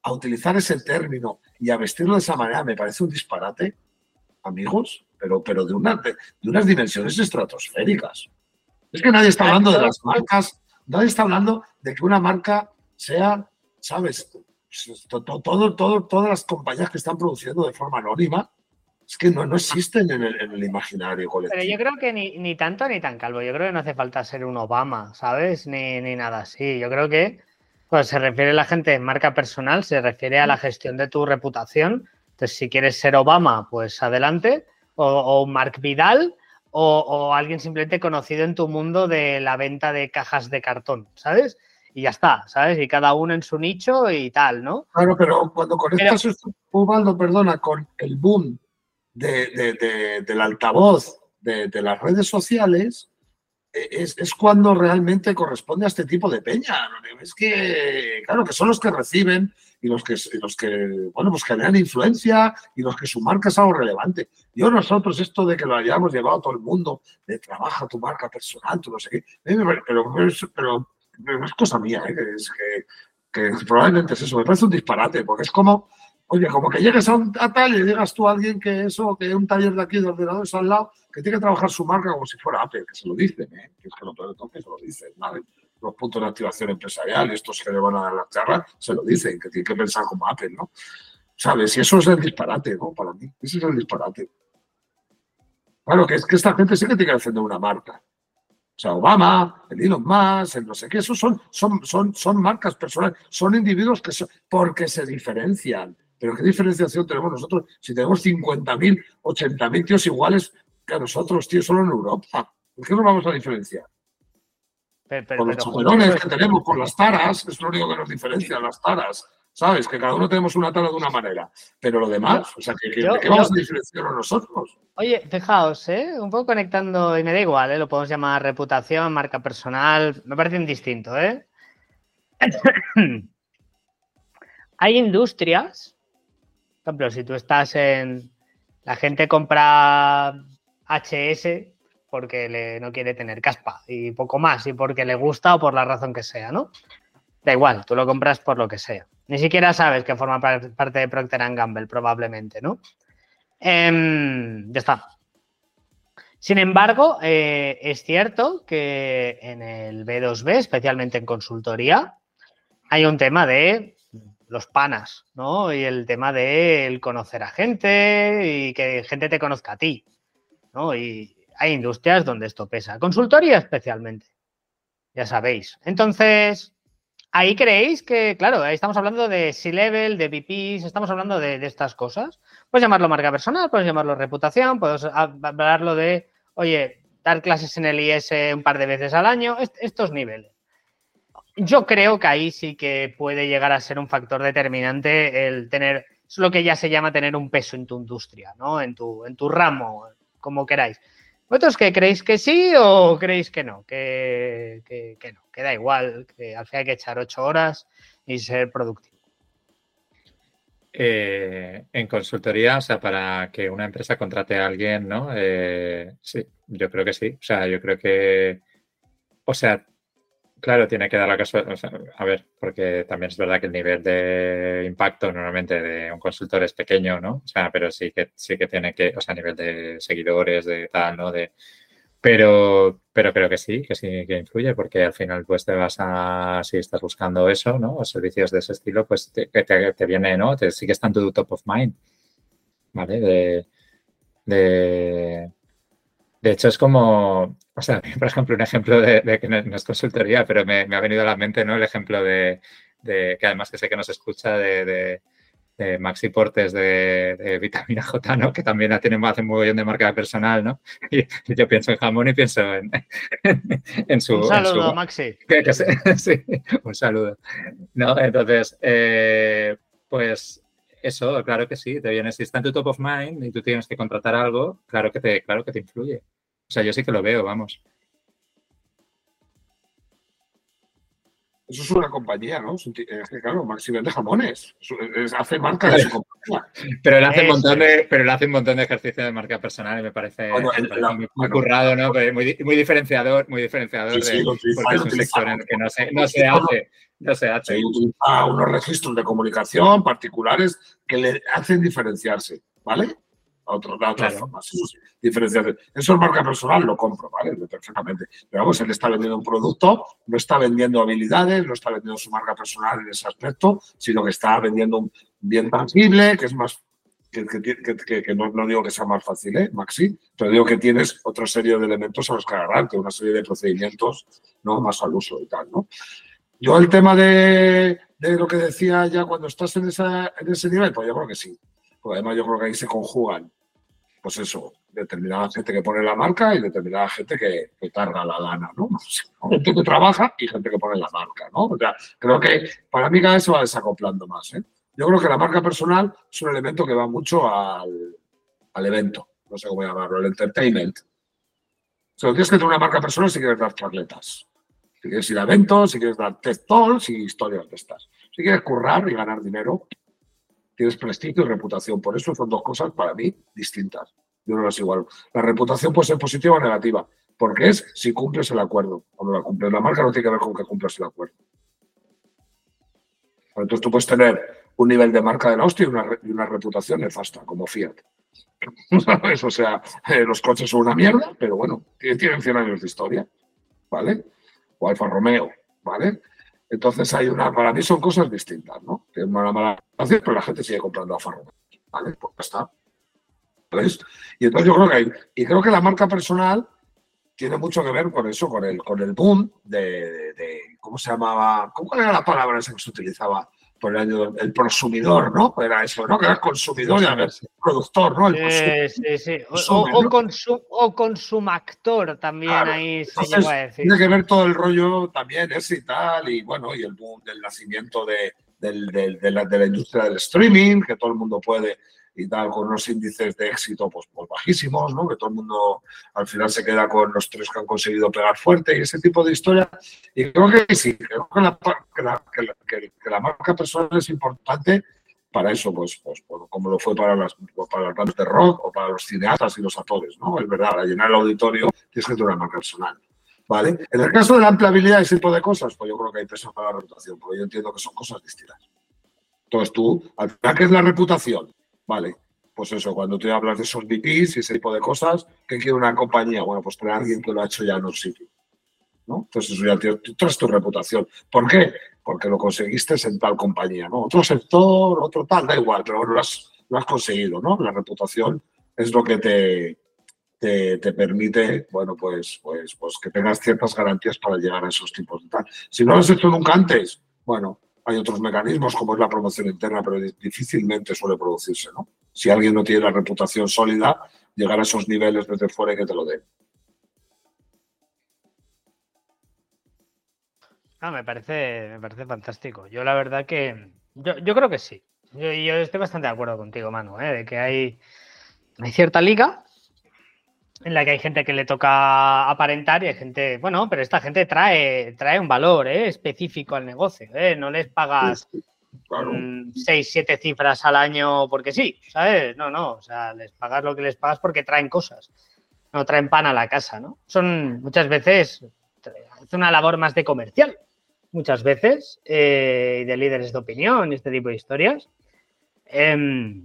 a utilizar ese término y a vestirlo de esa manera me parece un disparate, amigos, pero, pero de, una, de, de unas dimensiones estratosféricas. Es que nadie está hablando de las marcas, nadie está hablando de que una marca sea, ¿sabes? Todo, todo, todo, todas las compañías que están produciendo de forma anónima, es que no, no existen en el, en el imaginario colectivo. Pero yo creo que ni, ni tanto ni tan calvo. Yo creo que no hace falta ser un Obama, ¿sabes? Ni, ni nada así. Yo creo que cuando se refiere a la gente en marca personal, se refiere a la gestión de tu reputación. Entonces, si quieres ser Obama, pues adelante. O, o Marc Vidal o, o alguien simplemente conocido en tu mundo de la venta de cajas de cartón, ¿sabes? Y ya está, ¿sabes? Y cada uno en su nicho y tal, ¿no? Claro, pero cuando conectas pero... esto, Ubaldo, perdona, con el boom De, de, de, del altavoz de, de las redes sociales es, es cuando realmente corresponde a este tipo de peña. Es que, claro, que son los que reciben y los que, los que bueno, pues generan influencia y los que su marca es algo relevante. Yo nosotros esto de que lo hayamos llevado a todo el mundo, de trabaja tu marca personal, tú no sé qué, pero, pero, pero es cosa mía, ¿eh? Es que, que probablemente es eso, me parece un disparate, porque es como... Oye, como que llegues a, un, a tal y digas tú a alguien que eso, que un taller de aquí de ordenadores al lado, que tiene que trabajar su marca como si fuera Apple, que se lo dicen, ¿eh? Que es que lo peor de todo que se lo dicen, ¿vale? Los puntos de activación empresarial, estos que le van a dar la charla, se lo dicen, que tiene que pensar como Apple, ¿no? ¿Sabes? Y eso es el disparate, ¿no? Para mí, ese es el disparate. Claro, que es que esta gente sí que tiene que defender una marca. O sea, Obama, el Elon Musk, el no sé qué, esos son, son, son, son marcas personales, son individuos que son, porque se diferencian. Pero ¿qué diferenciación tenemos nosotros? Si tenemos cincuenta mil, ochenta mil tíos iguales que a nosotros, tío, solo en Europa. ¿Por qué nos vamos a diferenciar? Pero, pero, por los chaperones que tenemos, por las taras, es lo único que nos diferencia, las taras. ¿Sabes? Que cada uno tenemos una tara de una manera. Pero lo demás, o sea, ¿qué, qué, yo, ¿qué vamos yo, a diferenciarnos nosotros? Oye, fijaos, ¿eh? Un poco conectando, y me da igual, ¿eh? Lo podemos llamar reputación, marca personal, me parece indistinto, ¿eh? Hay industrias... Por ejemplo, si tú estás en... La gente compra H S porque le, no quiere tener caspa y poco más, y porque le gusta o por la razón que sea, ¿no? Da igual, tú lo compras por lo que sea. Ni siquiera sabes que forma parte de Procter and Gamble, probablemente, ¿no? Eh, ya está. Sin embargo, eh, es cierto que en el B dos B, especialmente en consultoría, hay un tema de... los panas, ¿no? Y el tema de el conocer a gente y que gente te conozca a ti, ¿no? Y hay industrias donde esto pesa. Consultoría especialmente, ya sabéis. Entonces, ahí creéis que, claro, ahí estamos hablando de C-Level, de V Ps, estamos hablando de, de estas cosas. Puedes llamarlo marca personal, puedes llamarlo reputación, puedes hablarlo de, oye, dar clases en el I E S un par de veces al año, est- estos niveles. Yo creo que ahí sí que puede llegar a ser un factor determinante el tener, es lo que ya se llama tener un peso en tu industria, ¿no? En tu, en tu ramo, como queráis. ¿Vosotros qué creéis que sí o creéis que no? Que, que, que no, que da igual, que al final hay que echar ocho horas y ser productivo. Eh, en consultoría, o sea, para que una empresa contrate a alguien, ¿no? Eh, sí, yo creo que sí. O sea, yo creo que, o sea, claro, tiene que dar la casualidad, o sea, a ver, porque también es verdad que el nivel de impacto normalmente de un consultor es pequeño, ¿no? O sea, pero sí que sí que tiene que, o sea, a nivel de seguidores, de tal, ¿no? De, Pero, pero creo que sí, que sí que influye, porque al final pues te vas a, si estás buscando eso, ¿no? O servicios de ese estilo, pues te, te, te viene, ¿no? Te, sí que está en tu top of mind, ¿vale? De, de, de hecho es como, o sea, por ejemplo, un ejemplo de, de que no es consultoría, pero me, me ha venido a la mente, ¿no? El ejemplo de, de que además que sé que nos escucha de... de Eh, Maxi Portes de, de Vitamina J, ¿no? Que también hace un mogollón de marca personal, ¿no? Y, y yo pienso en jamón y pienso en, en, en su... Un saludo, en su, Maxi. Que, que se, sí, un saludo. No, entonces, eh, pues eso, claro que sí, te viene. Si está en tu top of mind y tú tienes que contratar algo, claro que te, claro que te influye. O sea, yo sí que lo veo, vamos. Eso es una compañía, ¿no? Es que, claro, Maxi vende jamones. Es, hace marca de su compañía. Pero él hace, un montón de, pero él hace un montón de ejercicios de marca personal y me parece, bueno, el, me parece la, muy, muy currado, ¿no? Pero muy, muy diferenciador, muy diferenciador. Sí, de, sí, utiliza, porque es un sector en el que no se, no se hace. No se hace. Se utiliza unos registros de comunicación particulares que le hacen diferenciarse, ¿vale? A otras claro. formas. Diferenciarse. Eso es marca personal, lo compro, ¿vale? Perfectamente. Pero vamos, él está vendiendo un producto, no está vendiendo habilidades, no está vendiendo su marca personal en ese aspecto, sino que está vendiendo un bien tangible, que es más, que, que, que, que, que no, no digo que sea más fácil, ¿eh, Maxi? Pero digo que tienes otra serie de elementos a los que agarrarte, una serie de procedimientos, ¿no? Más al uso y tal, ¿no? Yo el tema de, de lo que decía ya cuando estás en, esa, en ese nivel, pues yo creo que sí. Pues además yo creo que ahí se conjugan, pues eso, determinada gente que pone la marca y determinada gente que, que carga la lana, ¿no? Gente que trabaja y gente que pone la marca, ¿no? O sea, creo que para mí cada vez se va desacoplando más, ¿eh? Yo creo que la marca personal es un elemento que va mucho al, al evento, no sé cómo llamarlo, el entertainment. O sea, tienes que tener una marca personal si quieres dar charletas, si quieres ir a eventos, si quieres dar TED Talks y historias de estas. Si quieres currar y ganar dinero, tienes prestigio y reputación. Por eso son dos cosas para mí distintas. Yo no las igualo. La reputación puede ser positiva o negativa, porque es si cumples el acuerdo o no la cumples. La marca no tiene que ver con que cumplas el acuerdo. Entonces tú puedes tener un nivel de marca de la hostia y una, y una reputación nefasta, como Fiat. ¿Sabes? O sea, eh, los coches son una mierda, pero bueno, tienen cien años de historia, ¿vale? O Alfa Romeo, ¿vale? Entonces, hay una, para mí son cosas distintas, ¿no? Que es una mala relación, pero la gente sigue comprando Alfa Romeo, ¿vale? Pues ya está. ¿Ves? Y entonces yo creo que hay, y creo que la marca personal tiene mucho que ver con eso, con el, con el boom de, de, de, ¿cómo se llamaba? ¿Cómo era la palabra esa que se utilizaba por el año? El prosumidor, ¿no? Era eso, ¿no? Que era el consumidor y el productor, ¿no? El eh, sí, sí. O, consume, o, ¿no? Consum, o consumactor también, claro. Ahí entonces, se llegó a decir. Tiene que ver todo el rollo también ese y tal, y bueno, y el boom del nacimiento de, del, del, de, la, de la industria del streaming, que todo el mundo puede y tal, con unos índices de éxito pues, pues bajísimos, ¿no? Que todo el mundo al final se queda con los tres que han conseguido pegar fuerte y ese tipo de historia. Y creo que sí, creo que la, que la, que la marca personal es importante para eso, pues, pues como lo fue para las para las bandas de rock o para los cineastas y los actores, ¿no? Es verdad, al llenar el auditorio tienes que tener una marca personal, ¿vale? En el caso de la ampliabilidad y ese tipo de cosas, pues yo creo que hay peso para la reputación, porque yo entiendo que son cosas distintas. Entonces tú, al final, ¿qué es la reputación? Vale, pues eso, cuando tú hablas de esos V Ps y ese tipo de cosas, ¿qué quiere una compañía? Bueno, pues tener a alguien que lo ha hecho ya en un sitio, ¿no? Entonces eso ya traes tu reputación. ¿Por qué? Porque lo conseguiste en tal compañía, ¿no? Otro sector, otro tal, da igual, pero bueno, lo has, lo has conseguido, ¿no? La reputación es lo que te, te, te permite, bueno, pues, pues, pues que tengas ciertas garantías para llegar a esos tipos de tal. Si no lo has hecho nunca antes, bueno... Hay otros mecanismos, como es la promoción interna, pero difícilmente suele producirse, ¿no? Si alguien no tiene la reputación sólida, llegar a esos niveles desde fuera y que te lo den. Ah, me parece, me parece fantástico. Yo la verdad que... Yo, yo creo que sí. Yo, yo estoy bastante de acuerdo contigo, Manu, ¿eh? De que hay, hay cierta liga en la que hay gente que le toca aparentar y hay gente, bueno, pero esta gente trae, trae un valor ¿eh? específico al negocio, ¿eh? No les pagas sí, claro. um, seis, siete cifras al año porque sí, ¿sabes? No, no, o sea, les pagas lo que les pagas porque traen cosas, no traen pan a la casa, ¿no? Son muchas veces, hace una labor más de comercial, muchas veces, eh, de líderes de opinión y este tipo de historias. Eh,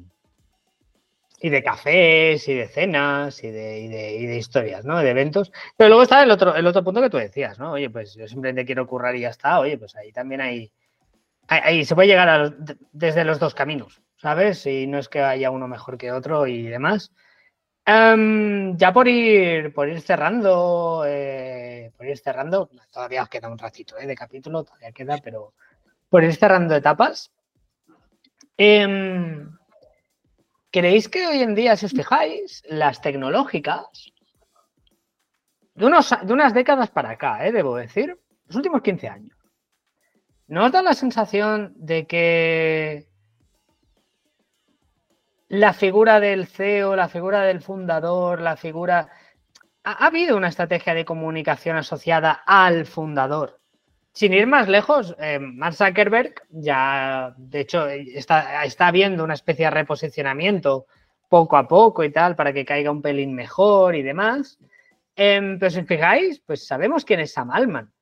y de cafés, y de cenas, y de, y de, y de historias, ¿no? De eventos. Pero luego está el otro, el otro punto que tú decías, ¿no? Oye, pues yo simplemente quiero currar y ya está. Oye, pues ahí también hay... hay, hay se puede llegar a los, desde los dos caminos, ¿sabes? Y no es que haya uno mejor que otro y demás. Um, ya por ir, por ir cerrando, eh, por ir cerrando, todavía os queda un ratito eh, de capítulo, todavía queda, pero por ir cerrando etapas. Eh, ¿Creéis que hoy en día, si os fijáis, las tecnológicas, de, unos, de unas décadas para acá, eh, debo decir, los últimos quince años, nos da la sensación de que la figura del C E O, la figura del fundador, la figura... Ha, ha habido una estrategia de comunicación asociada al fundador? Sin ir más lejos, eh, Mark Zuckerberg ya, de hecho, está, está viendo una especie de reposicionamiento poco a poco y tal, para que caiga un pelín mejor y demás. Eh, pero si os fijáis, pues sabemos quién es Sam Altman.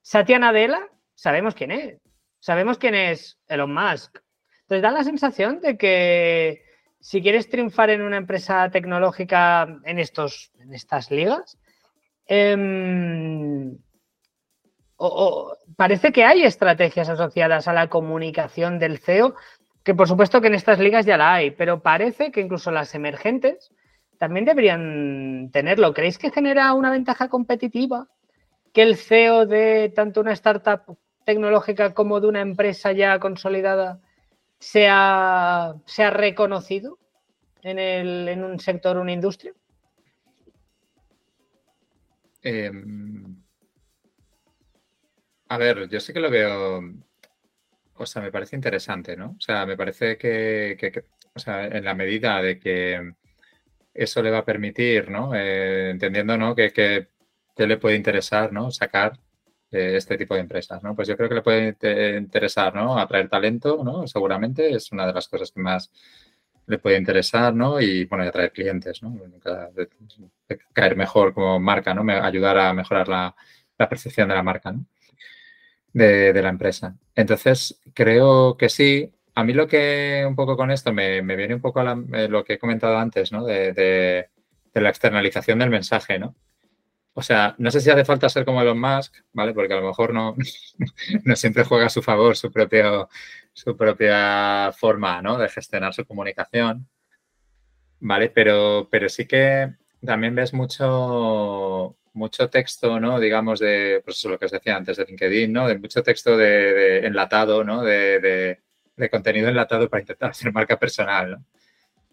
Satya Nadella, sabemos quién es. Sabemos quién es Elon Musk. Entonces da la sensación de que si quieres triunfar en una empresa tecnológica en, estos, en estas ligas... Eh, O, o, parece que hay estrategias asociadas a la comunicación del C E O, que por supuesto que en estas ligas ya la hay, pero parece que incluso las emergentes también deberían tenerlo. ¿Creéis que genera una ventaja competitiva que el C E O de tanto una startup tecnológica como de una empresa ya consolidada sea, sea reconocido en, el, en un sector, una industria? Eh... A ver, yo sí que lo veo, o sea, me parece interesante, ¿no? O sea, me parece que, que, que o sea, en la medida de que eso le va a permitir, ¿no? Eh, entendiendo, ¿no? Que, que, que le puede interesar, ¿no? Sacar eh, este tipo de empresas, ¿no? Pues yo creo que le puede interesar, ¿no? Atraer talento, ¿no? Seguramente es una de las cosas que más le puede interesar, ¿no? Y, bueno, y atraer clientes, ¿no? Caer mejor como marca, ¿no? Ayudar a mejorar la, la percepción de la marca, ¿no? De, de la empresa. Entonces, creo que sí. A mí lo que un poco con esto me, me viene un poco a la, eh, lo que he comentado antes, ¿no? De, de, de la externalización del mensaje, ¿no? O sea, no sé si hace falta ser como Elon Musk, ¿vale? Porque a lo mejor no, no siempre juega a su favor su, propio, su propia forma, ¿no? De gestionar su comunicación, ¿vale? Pero, pero sí que también ves mucho... mucho texto, ¿no? Digamos, de, pues eso, lo que os decía antes de LinkedIn, ¿no? De mucho texto de, de enlatado, ¿no? De, de, de contenido enlatado para intentar hacer marca personal, ¿no?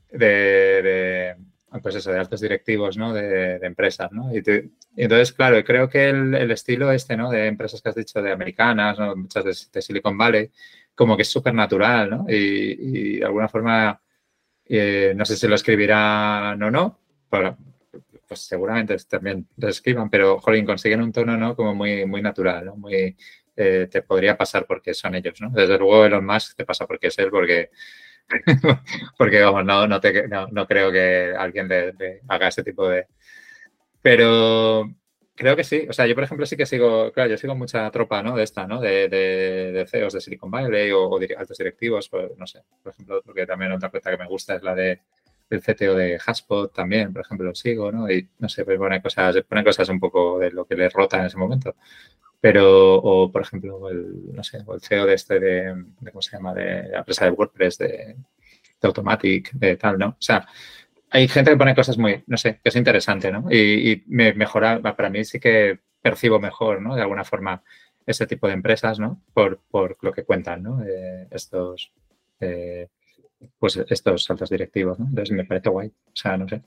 De, de pues eso, de altos directivos, ¿no? De, de empresas, ¿no? Y, te, y entonces, claro, creo que el, el estilo este, ¿no? De empresas que has dicho, de americanas, ¿no? Muchas de, de Silicon Valley, como que es súper natural, ¿no? Y, y de alguna forma, eh, no sé si lo escribirán o no, pero... pues seguramente también lo escriban, pero, jolín, consiguen un tono, ¿no? Como muy, muy natural, ¿no? Muy, eh, te podría pasar porque son ellos, ¿no? Desde luego Elon Musk te pasa porque es él, porque, porque vamos, no, no, te, no, no creo que alguien de, de haga ese tipo de... Pero creo que sí. O sea, yo, por ejemplo, sí que sigo, claro, yo sigo mucha tropa, ¿no? De esta, ¿no? De, de, de C E Os de Silicon Valley o, o de altos directivos, pues, no sé. Por ejemplo, porque también otra cuenta que me gusta es la de... el C T O de HubSpot también, por ejemplo, lo sigo, ¿no? Y, no sé, pues ponen cosas, ponen cosas un poco de lo que les rota en ese momento. Pero, o, por ejemplo, el, no sé, el C E O de este, de, de ¿cómo se llama? De la empresa de WordPress, de, de Automatic, de tal, ¿no? O sea, hay gente que pone cosas muy, no sé, que es interesante, ¿no? Y, y me mejora, para mí sí que percibo mejor, ¿no? De alguna forma, ese tipo de empresas, ¿no? Por, por lo que cuentan, ¿no? Eh, estos... Eh, pues estos altos directivos, ¿no? Entonces me parece guay, o sea, no sé.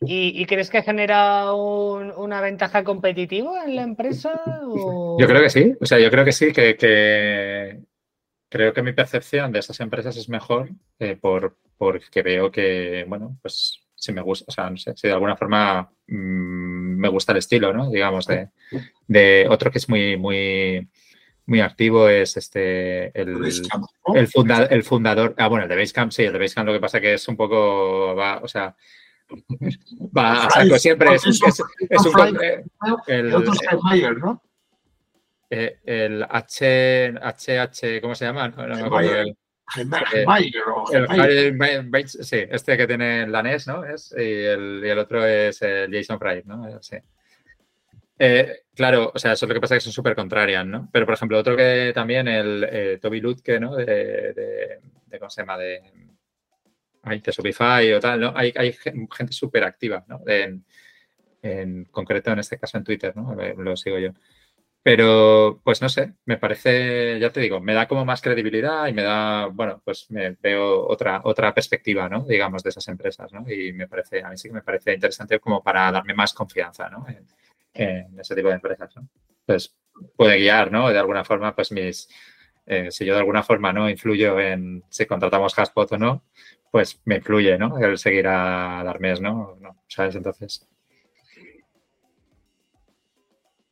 ¿Y, y crees que genera un, una ventaja competitiva en la empresa? ¿O? Yo creo que sí, o sea, yo creo que sí, que, que creo que mi percepción de estas empresas es mejor eh, por, porque veo que, bueno, pues si me gusta, o sea, no sé, si de alguna forma mmm, me gusta el estilo, ¿no? Digamos, de, de otro que es muy, muy... muy activo es este el, el, funda, el fundador. Ah, bueno, el de Basecamp, sí, el de Basecamp lo que pasa que es un poco, va, o sea, va a saco siempre. Es, es, es, es un... El, el, el H, H, H, ¿cómo se llama? No, no me acuerdo. Heimer, sí, este que tiene Lanés, ¿no? Es, y, el, y el otro es el Jason Fried, ¿no? Sí. Eh, claro, o sea, eso es lo que pasa, que son súper contrarias, ¿no? Pero, por ejemplo, otro que también, el eh, Toby Lutke, ¿no? De, de, de, ¿cómo se llama? De, de Shopify o tal, ¿no? Hay, hay gente súper activa, ¿no? En, en concreto, en este caso, en Twitter, ¿no? Lo sigo yo. Pero, pues, no sé, me parece, ya te digo, me da como más credibilidad y me da, bueno, pues me veo otra otra perspectiva, ¿no? Digamos, de esas empresas, ¿no? Y me parece, a mí sí que me parece interesante como para darme más confianza, ¿no? En, en ese tipo de empresas, ¿no? Pues puede guiar, ¿no? De alguna forma, pues mis, eh, si yo de alguna forma, ¿no? Influyo en si contratamos HubSpot o no, pues me influye, ¿no? El seguir a Darmés, ¿no? ¿no? ¿Sabes? Entonces.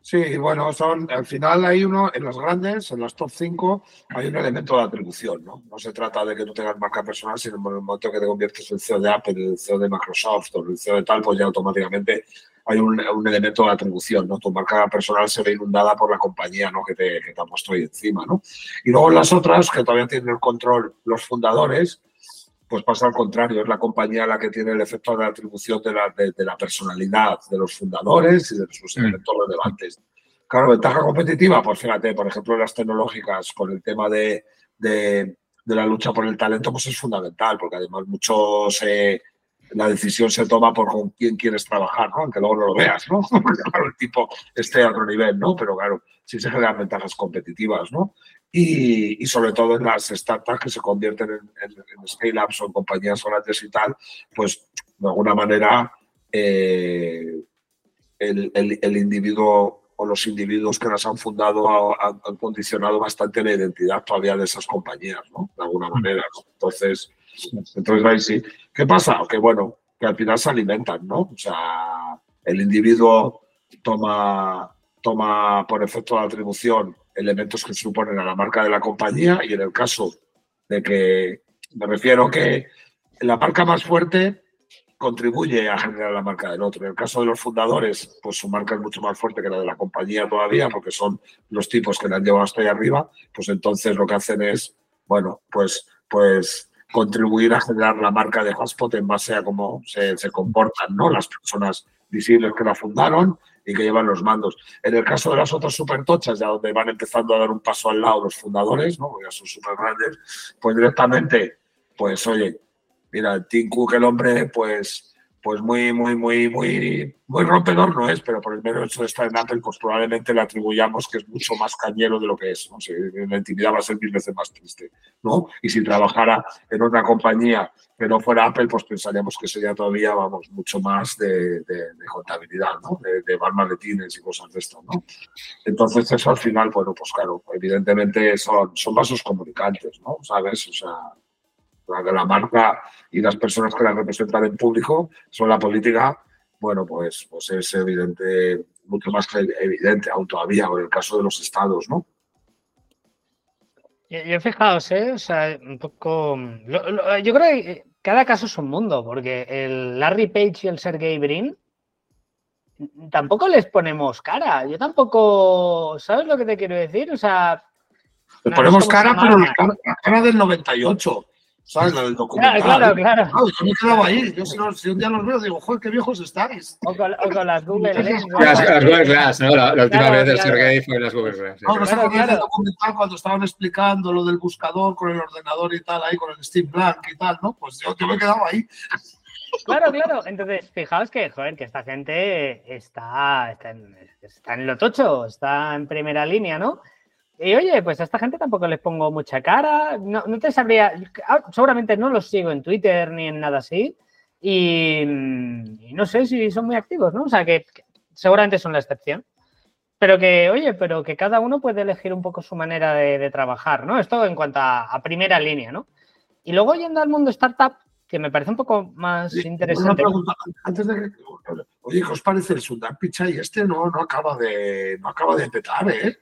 Sí, bueno, son, al final hay uno, en los grandes, en los top cinco, hay un elemento de atribución, ¿no? No se trata de que tú tengas marca personal, sino en el momento que te conviertes en C E O de Apple, en C E O de Microsoft o en C E O de tal, pues ya automáticamente hay un, un elemento de atribución, ¿no? Tu marca personal se ve inundada por la compañía, ¿no? Que te, que te ha puesto ahí encima, ¿no? Y luego las otras, que todavía tienen el control los fundadores, pues pasa al contrario, es la compañía la que tiene el efecto de atribución de la, de, de la personalidad de los fundadores y de sus elementos relevantes. Claro, ventaja competitiva, pues fíjate, por ejemplo, las tecnológicas con el tema de, de, de la lucha por el talento, pues es fundamental, porque además muchos... Eh, la decisión se toma por con quién quieres trabajar, ¿no? Aunque luego no lo veas, ¿no? Porque claro, el tipo esté a otro nivel, ¿no? Pero claro, sí se generan ventajas competitivas, ¿no? Y, y sobre todo en las startups que se convierten en, en, en scale-ups o en compañías grandes y tal, pues de alguna manera eh, el, el, el individuo o los individuos que las han fundado han, han condicionado bastante la identidad todavía de esas compañías, ¿no? De alguna manera, ¿no? Entonces... Entonces, ahí sí. ¿Qué pasa? Que bueno, que al final se alimentan, ¿no? O sea, el individuo toma, toma por efecto de atribución elementos que suponen a la marca de la compañía y en el caso de que, me refiero que la marca más fuerte contribuye a generar la marca del otro. En el caso de los fundadores, pues su marca es mucho más fuerte que la de la compañía todavía porque son los tipos que la han llevado hasta ahí arriba, pues entonces lo que hacen es, bueno, pues... pues contribuir a generar la marca de HubSpot en base a cómo se, se comportan, ¿no? Las personas visibles que la fundaron y que llevan los mandos. En el caso de las otras supertochas, ya donde van empezando a dar un paso al lado los fundadores, ¿no? Porque ya son súper grandes, pues directamente, pues oye, mira, Tim Cook, el hombre, pues... pues muy, muy, muy, muy, muy rompedor no es, pero por el mero hecho de estar en Apple, pues probablemente le atribuyamos que es mucho más cañero de lo que es, ¿no? Si en la intimidad va a ser mil veces más triste, ¿no? Y si trabajara en otra compañía que no fuera Apple, pues pensaríamos que sería todavía, vamos, mucho más de, de, de contabilidad, ¿no? De, de bar maletines y cosas de esto, ¿no? Entonces, eso al final, bueno, pues claro, evidentemente son, son vasos comunicantes, ¿no? ¿Sabes? O sea... La de la marca y las personas que la representan en público son la política, bueno, pues, pues es evidente, mucho más que evidente aún todavía, o en el caso de los estados, ¿no? Yo, yo fijaos, ¿eh? O sea, un poco... Lo, lo, yo creo que cada caso es un mundo, porque el Larry Page y el Sergey Brin tampoco les ponemos cara. Yo tampoco... ¿Sabes lo que te quiero decir? O sea... Les no, ponemos no cara, pero la cara, la cara del noventa y ocho. ¿Sabes? La del documental. Claro, claro, claro. Yo me he quedado ahí. Yo si, no, si un día los veo, digo, joder, qué viejos estáis. O con, o con las Google Glass. Las Google Glass, ¿no? La, la última claro, vez del claro. Sergey fue las Google Glass. No, no sé cómo es el documental cuando estaban explicando lo del buscador con el ordenador y tal, ahí con el Steve Ballmer y tal, ¿no? Pues yo, yo me he quedado ahí. Claro, claro. Entonces, fijaos que, joder, que esta gente está, está, en, está en lo tocho, está en primera línea, ¿no? Y oye, pues a esta gente tampoco les pongo mucha cara, no, no te sabría, seguramente no los sigo en Twitter ni en nada así y, y no sé si son muy activos, ¿no? O sea, que, que seguramente son la excepción, pero que, oye, pero que cada uno puede elegir un poco su manera de, de trabajar, ¿no? Esto en cuanto a, a primera línea, ¿no? Y luego yendo al mundo startup, que me parece un poco más sí, interesante. Una pregunta, antes de que... Oye, ¿qué os parece el Sundar Pichai? Este no, no acaba de, no acaba de petar, ¿eh?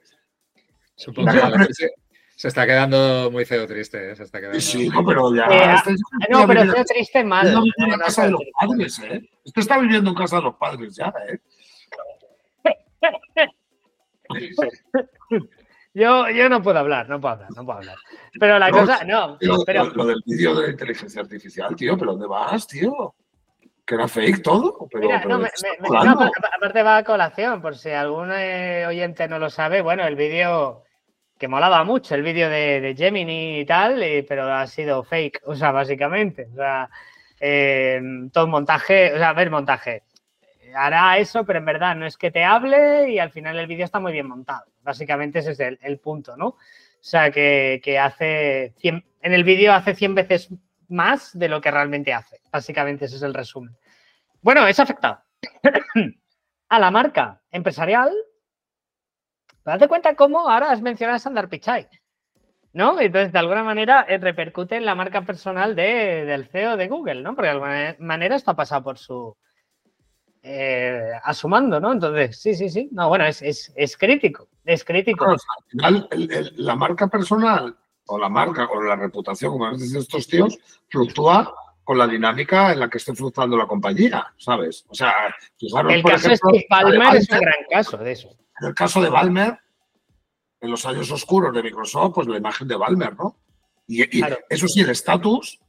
Supongo que se, se está quedando muy feo triste, ¿eh? Se está quedando... Sí, no, pero ya... Eh, este, no, pero feo triste mal. Este está viviendo en casa de los padres, ¿eh? Este está viviendo en casa de los padres ya, ¿eh? Yo, yo no puedo hablar, no puedo hablar, no puedo hablar. Pero la no, cosa, no. Tío, pero... Lo, lo del vídeo de inteligencia artificial, tío, ¿pero dónde vas, tío? Que era fake todo. Pero, Mira, pero no, me, me, no, aparte va a colación, por si algún eh, oyente no lo sabe. Bueno, el vídeo que molaba mucho, el vídeo de, de Gemini y tal, y, pero ha sido fake, o sea, básicamente. O sea, eh, todo montaje, o sea, a ver, montaje. Hará eso, pero en verdad no es que te hable y al final el vídeo está muy bien montado. Básicamente ese es el, el punto, ¿no? O sea, que, que hace cien, en el vídeo hace cien veces más de lo que realmente hace. Básicamente ese es el resumen. Bueno, eso ha afectado a la marca empresarial. Pero date cuenta cómo ahora has mencionado a Sundar Pichai, ¿no? Entonces, de alguna manera, repercute en la marca personal de, del C E O de Google, ¿no? Porque de alguna manera está pasado por su... Eh, asumando, ¿no? Entonces, sí, sí, sí. No, bueno, es, es, es crítico, es crítico. Claro, al final, el, el, la marca personal o la marca o la reputación, como dicen estos tíos, fluctúa con la dinámica en la que esté fluctuando la compañía, ¿sabes? O sea, fijaros, el por caso ejemplo, de Steve Ballmer, Ballmer es un gran caso de eso. En el caso de Ballmer, en los años oscuros de Microsoft, pues la imagen de Ballmer, ¿no? Y, y claro. Eso sí, el estatus...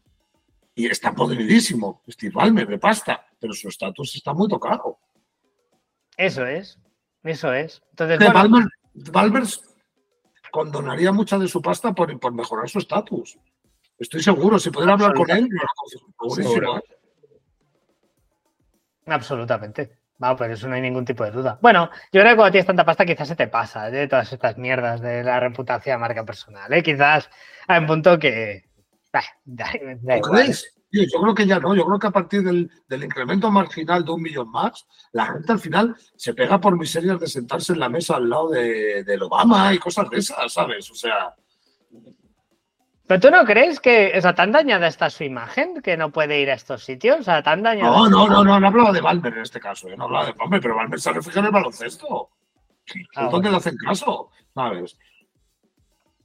Y está podridísimo, Steve Ballmer de pasta, pero su estatus está muy tocado. Eso es, eso es. Entonces, bueno, Ballmer, Ballmer condonaría mucha de su pasta por, por mejorar su estatus. Estoy seguro, si pudiera hablar con él, segurísimo. Absolutamente. No, pero eso no hay ningún tipo de duda. Bueno, yo creo que cuando tienes tanta pasta quizás se te pasa de ¿eh? todas estas mierdas de la reputación de marca personal. ¿eh? Quizás a un punto que... Da, da igual. Tío, yo creo que ya no, yo creo que a partir del, del incremento marginal de un millón más, la gente al final se pega por miserias de sentarse en la mesa al lado de, del Obama y cosas de esas, ¿sabes? O sea... ¿Pero tú no crees que, o sea, tan dañada está su imagen que no puede ir a estos sitios? O sea, tan dañada... No, no, no, no, no hablaba de Ballmer en este caso, ¿eh? No hablaba de Ballmer, pero Ballmer se refiere en el baloncesto. Ah, ¿Dónde bueno. le hacen caso? ¿Sabes? Claro.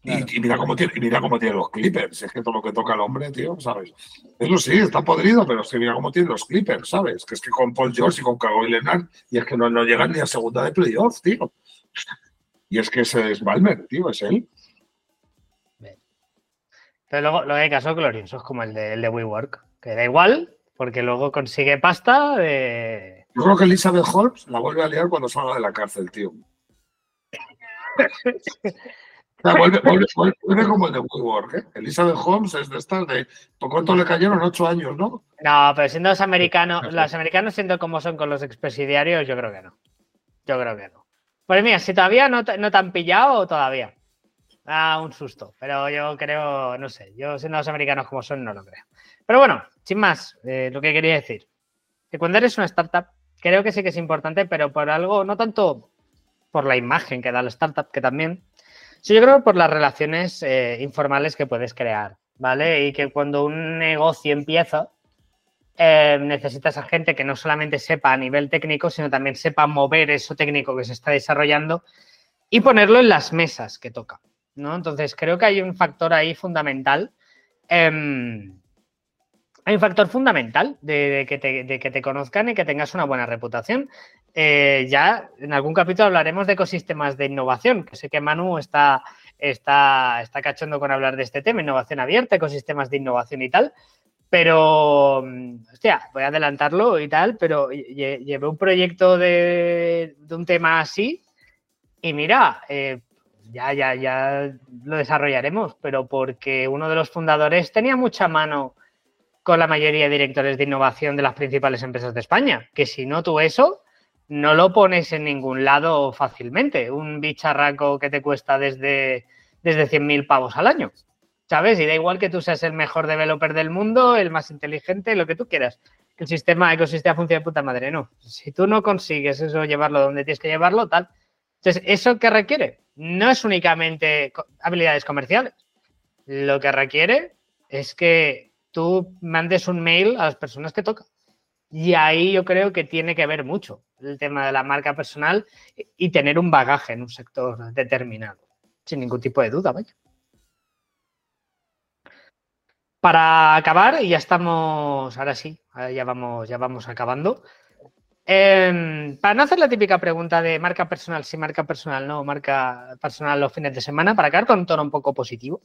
Y, y, mira cómo tiene, y mira cómo tiene los Clippers, es que todo lo que toca el hombre, tío, ¿sabes? Eso sí, está podrido, pero es que mira cómo tiene los Clippers, ¿sabes? Que es que con Paul George y con Kaggle y Leonard, y es que no, no llegan ni a segunda de playoff, tío. Y es que ese es Ballmer, tío, es él. Bien. Pero luego, luego hay casos gloriosos como el de, el de WeWork, que da igual, porque luego consigue pasta de... Yo creo que Elizabeth Holmes la vuelve a liar cuando salga de la cárcel, tío. O sea, vuelve, vuelve, vuelve, vuelve como el de WeWork, ¿eh? Elizabeth Holmes es de estas de... ¿Cuánto le cayeron? Ocho años, ¿no? No, pero siendo los americanos, los americanos siendo como son con los expresidiarios, yo creo que no. Yo creo que no. Pues mira, si todavía no, no te han pillado, todavía. Ah, un susto. Pero yo creo, no sé, yo siendo los americanos como son, no lo creo. Pero bueno, sin más, eh, lo que quería decir. Que cuando eres una startup, creo que sí que es importante, pero por algo, no tanto por la imagen que da la startup, que también... Sí, yo creo por las relaciones eh, informales que puedes crear, ¿vale? Y que cuando un negocio empieza, eh, necesitas a gente que no solamente sepa a nivel técnico, sino también sepa mover eso técnico que se está desarrollando y ponerlo en las mesas que toca, ¿no? Entonces, creo que hay un factor ahí fundamental. Eh, hay un factor fundamental de, de, que te, de que te conozcan y que tengas una buena reputación. Eh, ya en algún capítulo hablaremos de ecosistemas de innovación, que sé que Manu está, está, está cachondo con hablar de este tema, innovación abierta, ecosistemas de innovación y tal, pero, hostia, voy a adelantarlo y tal, pero lle llevé un proyecto de, de un tema así y mira, eh, ya, ya, ya lo desarrollaremos, pero porque uno de los fundadores tenía mucha mano con la mayoría de directores de innovación de las principales empresas de España, que si no tú eso... no lo pones en ningún lado fácilmente. Un bicharraco que te cuesta desde, desde cien mil pavos al año, ¿sabes? Y da igual que tú seas el mejor developer del mundo, el más inteligente, lo que tú quieras. El sistema ecosistema funciona de puta madre, no. Si tú no consigues eso, llevarlo donde tienes que llevarlo, tal. Entonces, ¿eso qué requiere? No es únicamente habilidades comerciales. Lo que requiere es que tú mandes un mail a las personas que tocan. Y ahí yo creo que tiene que ver mucho el tema de la marca personal y tener un bagaje en un sector determinado, sin ningún tipo de duda, vaya. Para acabar, y ya estamos, ahora sí, ya vamos, ya vamos acabando. Eh, para no hacer la típica pregunta de marca personal, sí, marca personal, no, marca personal los fines de semana, para acabar con un tono un poco positivo.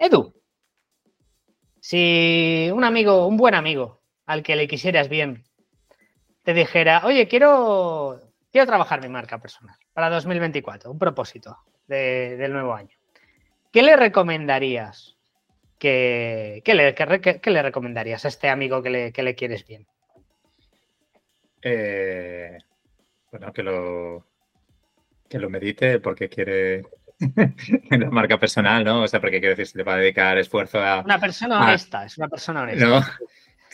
Edu, si un amigo, un buen amigo al que le quisieras bien, te dijera, oye, quiero, quiero trabajar mi marca personal para dos mil veinticuatro, un propósito de, del nuevo año, ¿qué le recomendarías? ¿Qué, qué, le, qué, qué le recomendarías a este amigo que le, que le quieres bien? Eh, bueno, que lo, que lo medite porque quiere... la marca personal, ¿no? O sea, porque quiero decir, se le va a dedicar esfuerzo a... Una persona honesta, a... es una persona honesta. No,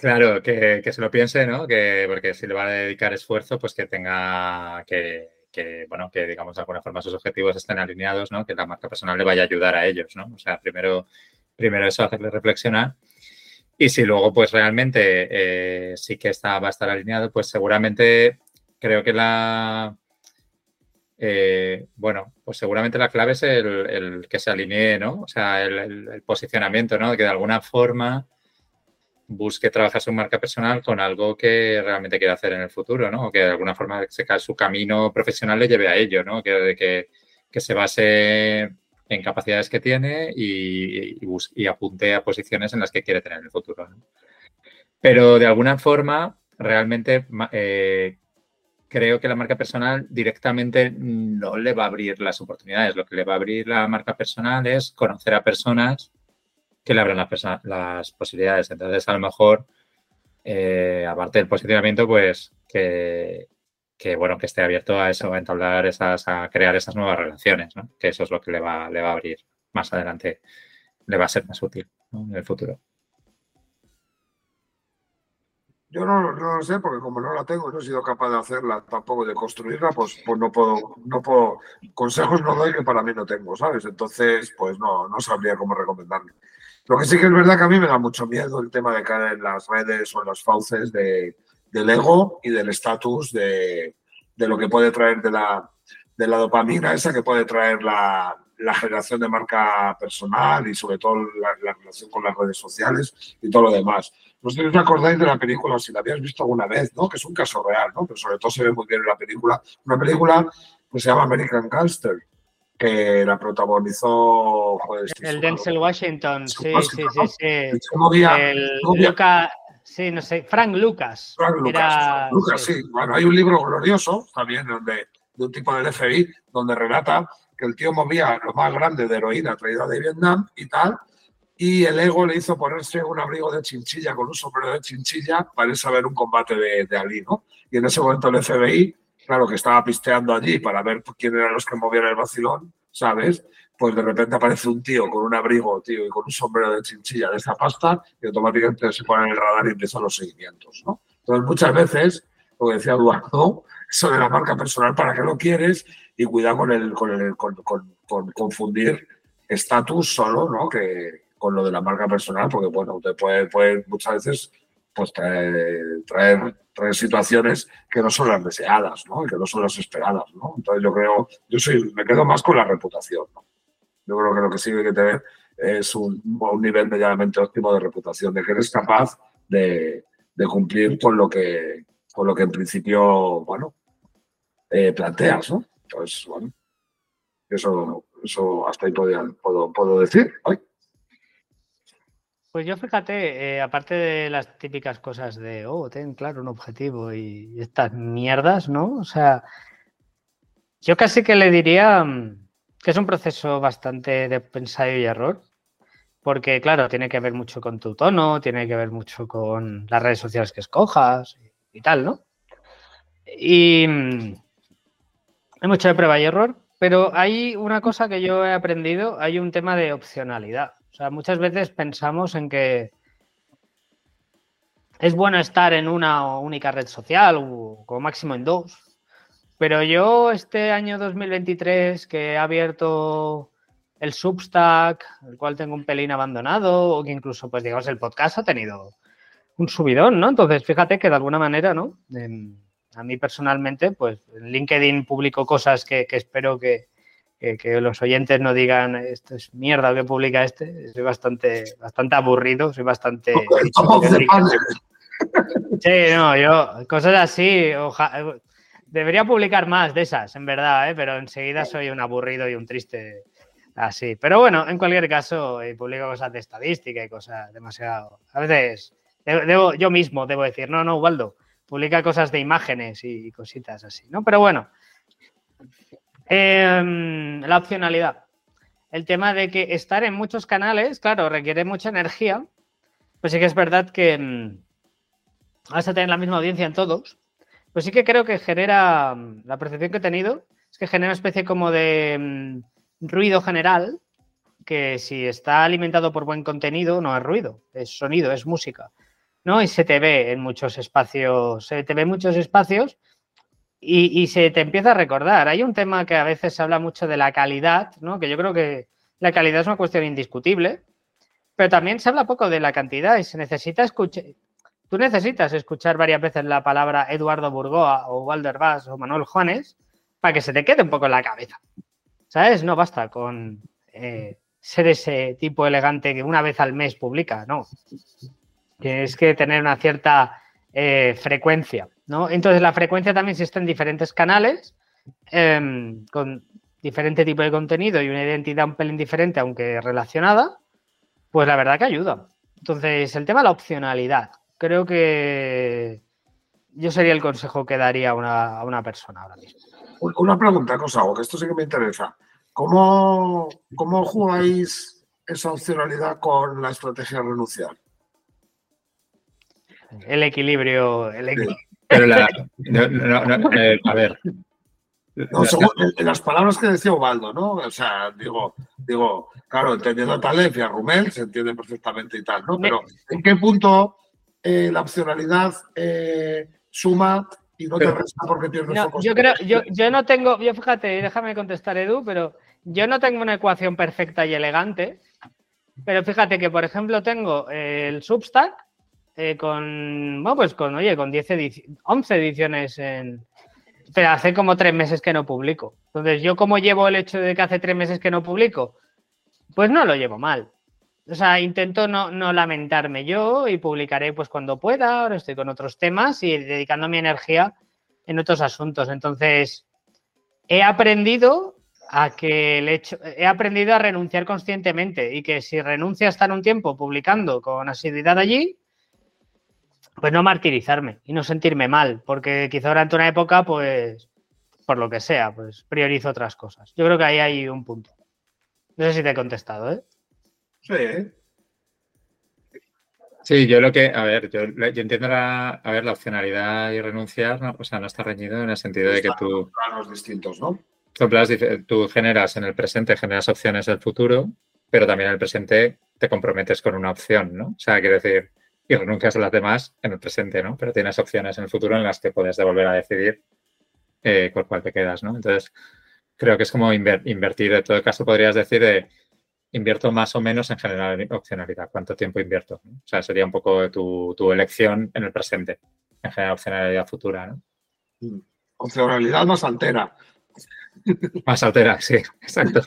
claro, que, que se lo piense, ¿no? Que, porque si le va a dedicar esfuerzo, pues que tenga que, que, bueno, que digamos de alguna forma sus objetivos estén alineados, ¿no? Que la marca personal le vaya a ayudar a ellos, ¿no? O sea, primero, primero eso, hacerle reflexionar. Y si luego, pues realmente eh, sí que está, va a estar alineado, pues seguramente creo que la... Eh, bueno, pues seguramente la clave es el, el que se alinee, ¿no? O sea, el, el, el posicionamiento, ¿no? Que de alguna forma busque trabajar su marca personal con algo que realmente quiera hacer en el futuro, ¿no? O que de alguna forma se, su camino profesional le lleve a ello, ¿no? Que, que, que se base en capacidades que tiene y, y, bus- y apunte a posiciones en las que quiere tener en el futuro, ¿no? Pero de alguna forma, realmente... Eh, Creo que la marca personal directamente no le va a abrir las oportunidades. Lo que le va a abrir la marca personal es conocer a personas que le abran las, perso- las posibilidades. Entonces, a lo mejor, eh, aparte del posicionamiento, pues que, que, bueno, que esté abierto a eso, a entablar esas, a crear esas nuevas relaciones, ¿no? Que eso es lo que le va, le va a abrir más adelante, le va a ser más útil, ¿no? En el futuro. Yo no, no lo sé, porque como no la tengo, no he sido capaz de hacerla, tampoco de construirla, pues, pues no puedo, no puedo, consejos no doy que para mí no tengo, ¿sabes? Entonces, pues no, no sabría cómo recomendarle. Lo que sí que es verdad que a mí me da mucho miedo el tema de caer en las redes o en los fauces de, del ego y del estatus, de, de lo que puede traer de la, de la dopamina esa que puede traer la... la generación de marca personal y sobre todo la, la relación con las redes sociales y todo lo demás. No sé si os acordáis de la película, si la habíais visto alguna vez, ¿no? Que es un caso real, ¿no? Pero sobre todo se ve muy bien en la película. Una película que se llama American Gangster, que la protagonizó... Joder, el sí, Denzel Washington, sí, Washington, sí, ¿no? sí, sí. Movía, el movía. Luca, sí, no sé, Frank Lucas. Frank Lucas, Era... Frank Lucas sí. sí. Bueno, hay un libro glorioso también donde, de un tipo del F B I donde relata que el tío movía lo más grande de heroína traída de Vietnam y tal, y el ego le hizo ponerse un abrigo de chinchilla con un sombrero de chinchilla para irse a ver un combate de, de Ali, ¿no? Y en ese momento el F B I, claro, que estaba pisteando allí para ver quién eran los que movían el vacilón, ¿sabes? Pues de repente aparece un tío con un abrigo, tío, y con un sombrero de chinchilla de esa pasta y automáticamente se pone en el radar y empiezan los seguimientos, ¿no? Entonces, muchas veces, como decía Eduardo, eso de la marca personal, ¿para qué lo quieres? Y cuidado con el, con el con, con, con confundir estatus solo, ¿no? Que con lo de la marca personal, porque bueno, te puede, puede muchas veces pues traer, traer, traer situaciones que no son las deseadas, ¿no? Y que no son las esperadas, ¿no? Entonces yo creo, yo soy, me quedo más con la reputación, ¿no? Yo creo que lo que sí hay que tener es un, un nivel medianamente óptimo de reputación, de que eres capaz de, de cumplir con lo que con lo que en principio, bueno, eh, planteas, ¿no? Entonces, bueno, eso, eso hasta ahí podía, puedo, puedo decir. Ay. Pues yo, fíjate, eh, aparte de las típicas cosas de, oh, ten claro un objetivo y estas mierdas, ¿no? O sea, yo casi que le diría que es un proceso bastante de ensayo y error, porque, claro, tiene que ver mucho con tu tono, tiene que ver mucho con las redes sociales que escojas y tal, ¿no? Y hay mucho de prueba y error, pero hay una cosa que yo he aprendido, hay un tema de opcionalidad. O sea, muchas veces pensamos en que es bueno estar en una única red social o como máximo en dos, pero yo este año dos mil veintitrés que he abierto el Substack, el cual tengo un pelín abandonado, o que incluso, pues digamos, el podcast ha tenido un subidón, ¿no? Entonces, fíjate que de alguna manera, ¿no? Eh, a mí personalmente, pues en LinkedIn publico cosas que, que espero que, que, que los oyentes no digan esto es mierda que publica este. Soy bastante, bastante aburrido, soy bastante... Sí, no, yo, cosas así, oja, debería publicar más de esas, en verdad, ¿eh? Pero enseguida soy un aburrido y un triste así. Pero bueno, en cualquier caso, eh, publico cosas de estadística y cosas demasiado... A veces debo, yo mismo debo decir, no, no, Ubaldo, publica cosas de imágenes y cositas así, ¿no? Pero bueno, eh, la opcionalidad. El tema de que estar en muchos canales, claro, requiere mucha energía. Pues sí que es verdad que mmm, vas a tener la misma audiencia en todos. Pues sí que creo que genera, la percepción que he tenido, es que genera una especie como de mmm, ruido general, que si está alimentado por buen contenido, no es ruido, es sonido, es música, ¿no? Y se te ve en muchos espacios, se te ve en muchos espacios y, y se te empieza a recordar. Hay un tema que a veces se habla mucho de la calidad, ¿no? Que yo creo que la calidad es una cuestión indiscutible, pero también se habla poco de la cantidad y se necesita escuchar. Tú necesitas escuchar varias veces la palabra Eduardo Burgoa o Walter Bass o Manuel Juanes para que se te quede un poco en la cabeza, ¿sabes? No basta con eh, ser ese tipo elegante que una vez al mes publica, no. Tienes que tener una cierta eh, frecuencia, ¿no? Entonces, la frecuencia también existe en diferentes canales eh, con diferente tipo de contenido y una identidad un pelín diferente, aunque relacionada, pues la verdad que ayuda. Entonces, el tema de la opcionalidad. Creo que yo sería el consejo que daría a una, a una persona ahora mismo. Una pregunta que os hago, que esto sí que me interesa. ¿Cómo, cómo jugáis esa opcionalidad con la estrategia renunciar? El equilibrio. El equilibrio. Pero la, no, no, no, eh, a ver. No, según, en las palabras que decía Ubaldo, ¿no? O sea, digo, digo claro, entendiendo a Taleb y a Rumel, se entiende perfectamente y tal, ¿no? Pero ¿en qué punto Eh, la opcionalidad eh, suma y no te resta porque pierdes no, foco? Yo creo, yo, yo no tengo, yo fíjate, déjame contestar, Edu, pero yo no tengo una ecuación perfecta y elegante, pero fíjate que, por ejemplo, tengo eh, el Substack eh, con, bueno, pues con, oye, con diez, once ediciones en... Pero hace como tres meses que no publico. Entonces, ¿yo cómo llevo el hecho de que hace tres meses que no publico? Pues no lo llevo mal. O sea, intento no, no lamentarme yo y publicaré pues cuando pueda. Ahora estoy con otros temas y dedicando mi energía en otros asuntos. Entonces, he aprendido a que el hecho, he aprendido a renunciar conscientemente y que si renuncio a estar un tiempo publicando con asiduidad allí, pues no martirizarme y no sentirme mal, porque quizá durante una época, pues, por lo que sea, pues priorizo otras cosas. Yo creo que ahí hay un punto. No sé si te he contestado, ¿eh? Sí. Sí, yo lo que, a ver, yo, yo entiendo la, a ver, la opcionalidad y renunciar, no, o sea, no está reñido en el sentido de que tú... Son planos distintos, ¿no? Son planos, tú generas en el presente, generas opciones del futuro, pero también en el presente te comprometes con una opción, ¿no? O sea, quiero decir, y renuncias a las demás en el presente, ¿no? Pero tienes opciones en el futuro en las que puedes volver a decidir eh, con cuál te quedas, ¿no? Entonces, creo que es como inver, invertir, en todo caso podrías decir de... invierto más o menos en general opcionalidad. ¿Cuánto tiempo invierto? O sea, sería un poco tu, tu elección en el presente, en general opcionalidad futura, ¿no? Opcionalidad más altera. Más altera, sí, exacto.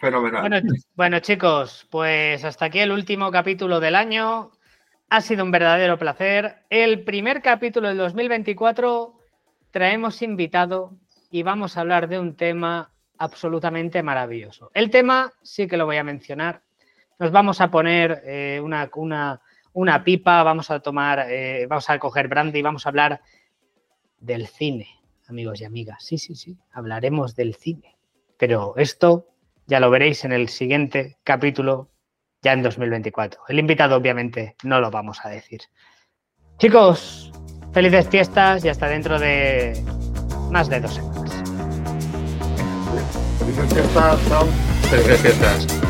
Fenomenal. Bueno, bueno, chicos, pues hasta aquí el último capítulo del año. Ha sido un verdadero placer. El primer capítulo del dos mil veinticuatro traemos invitado y vamos a hablar de un tema absolutamente maravilloso. El tema sí que lo voy a mencionar. Nos vamos a poner eh, una, una, una pipa, vamos a tomar, eh, vamos a coger brandy y vamos a hablar del cine, amigos y amigas. Sí, sí, sí, hablaremos del cine. Pero esto ya lo veréis en el siguiente capítulo, ya en dos mil veinticuatro. El invitado, obviamente, no lo vamos a decir. Chicos, felices fiestas y hasta dentro de más de dos semanas. Felices fiestas, chao. Felices fiestas.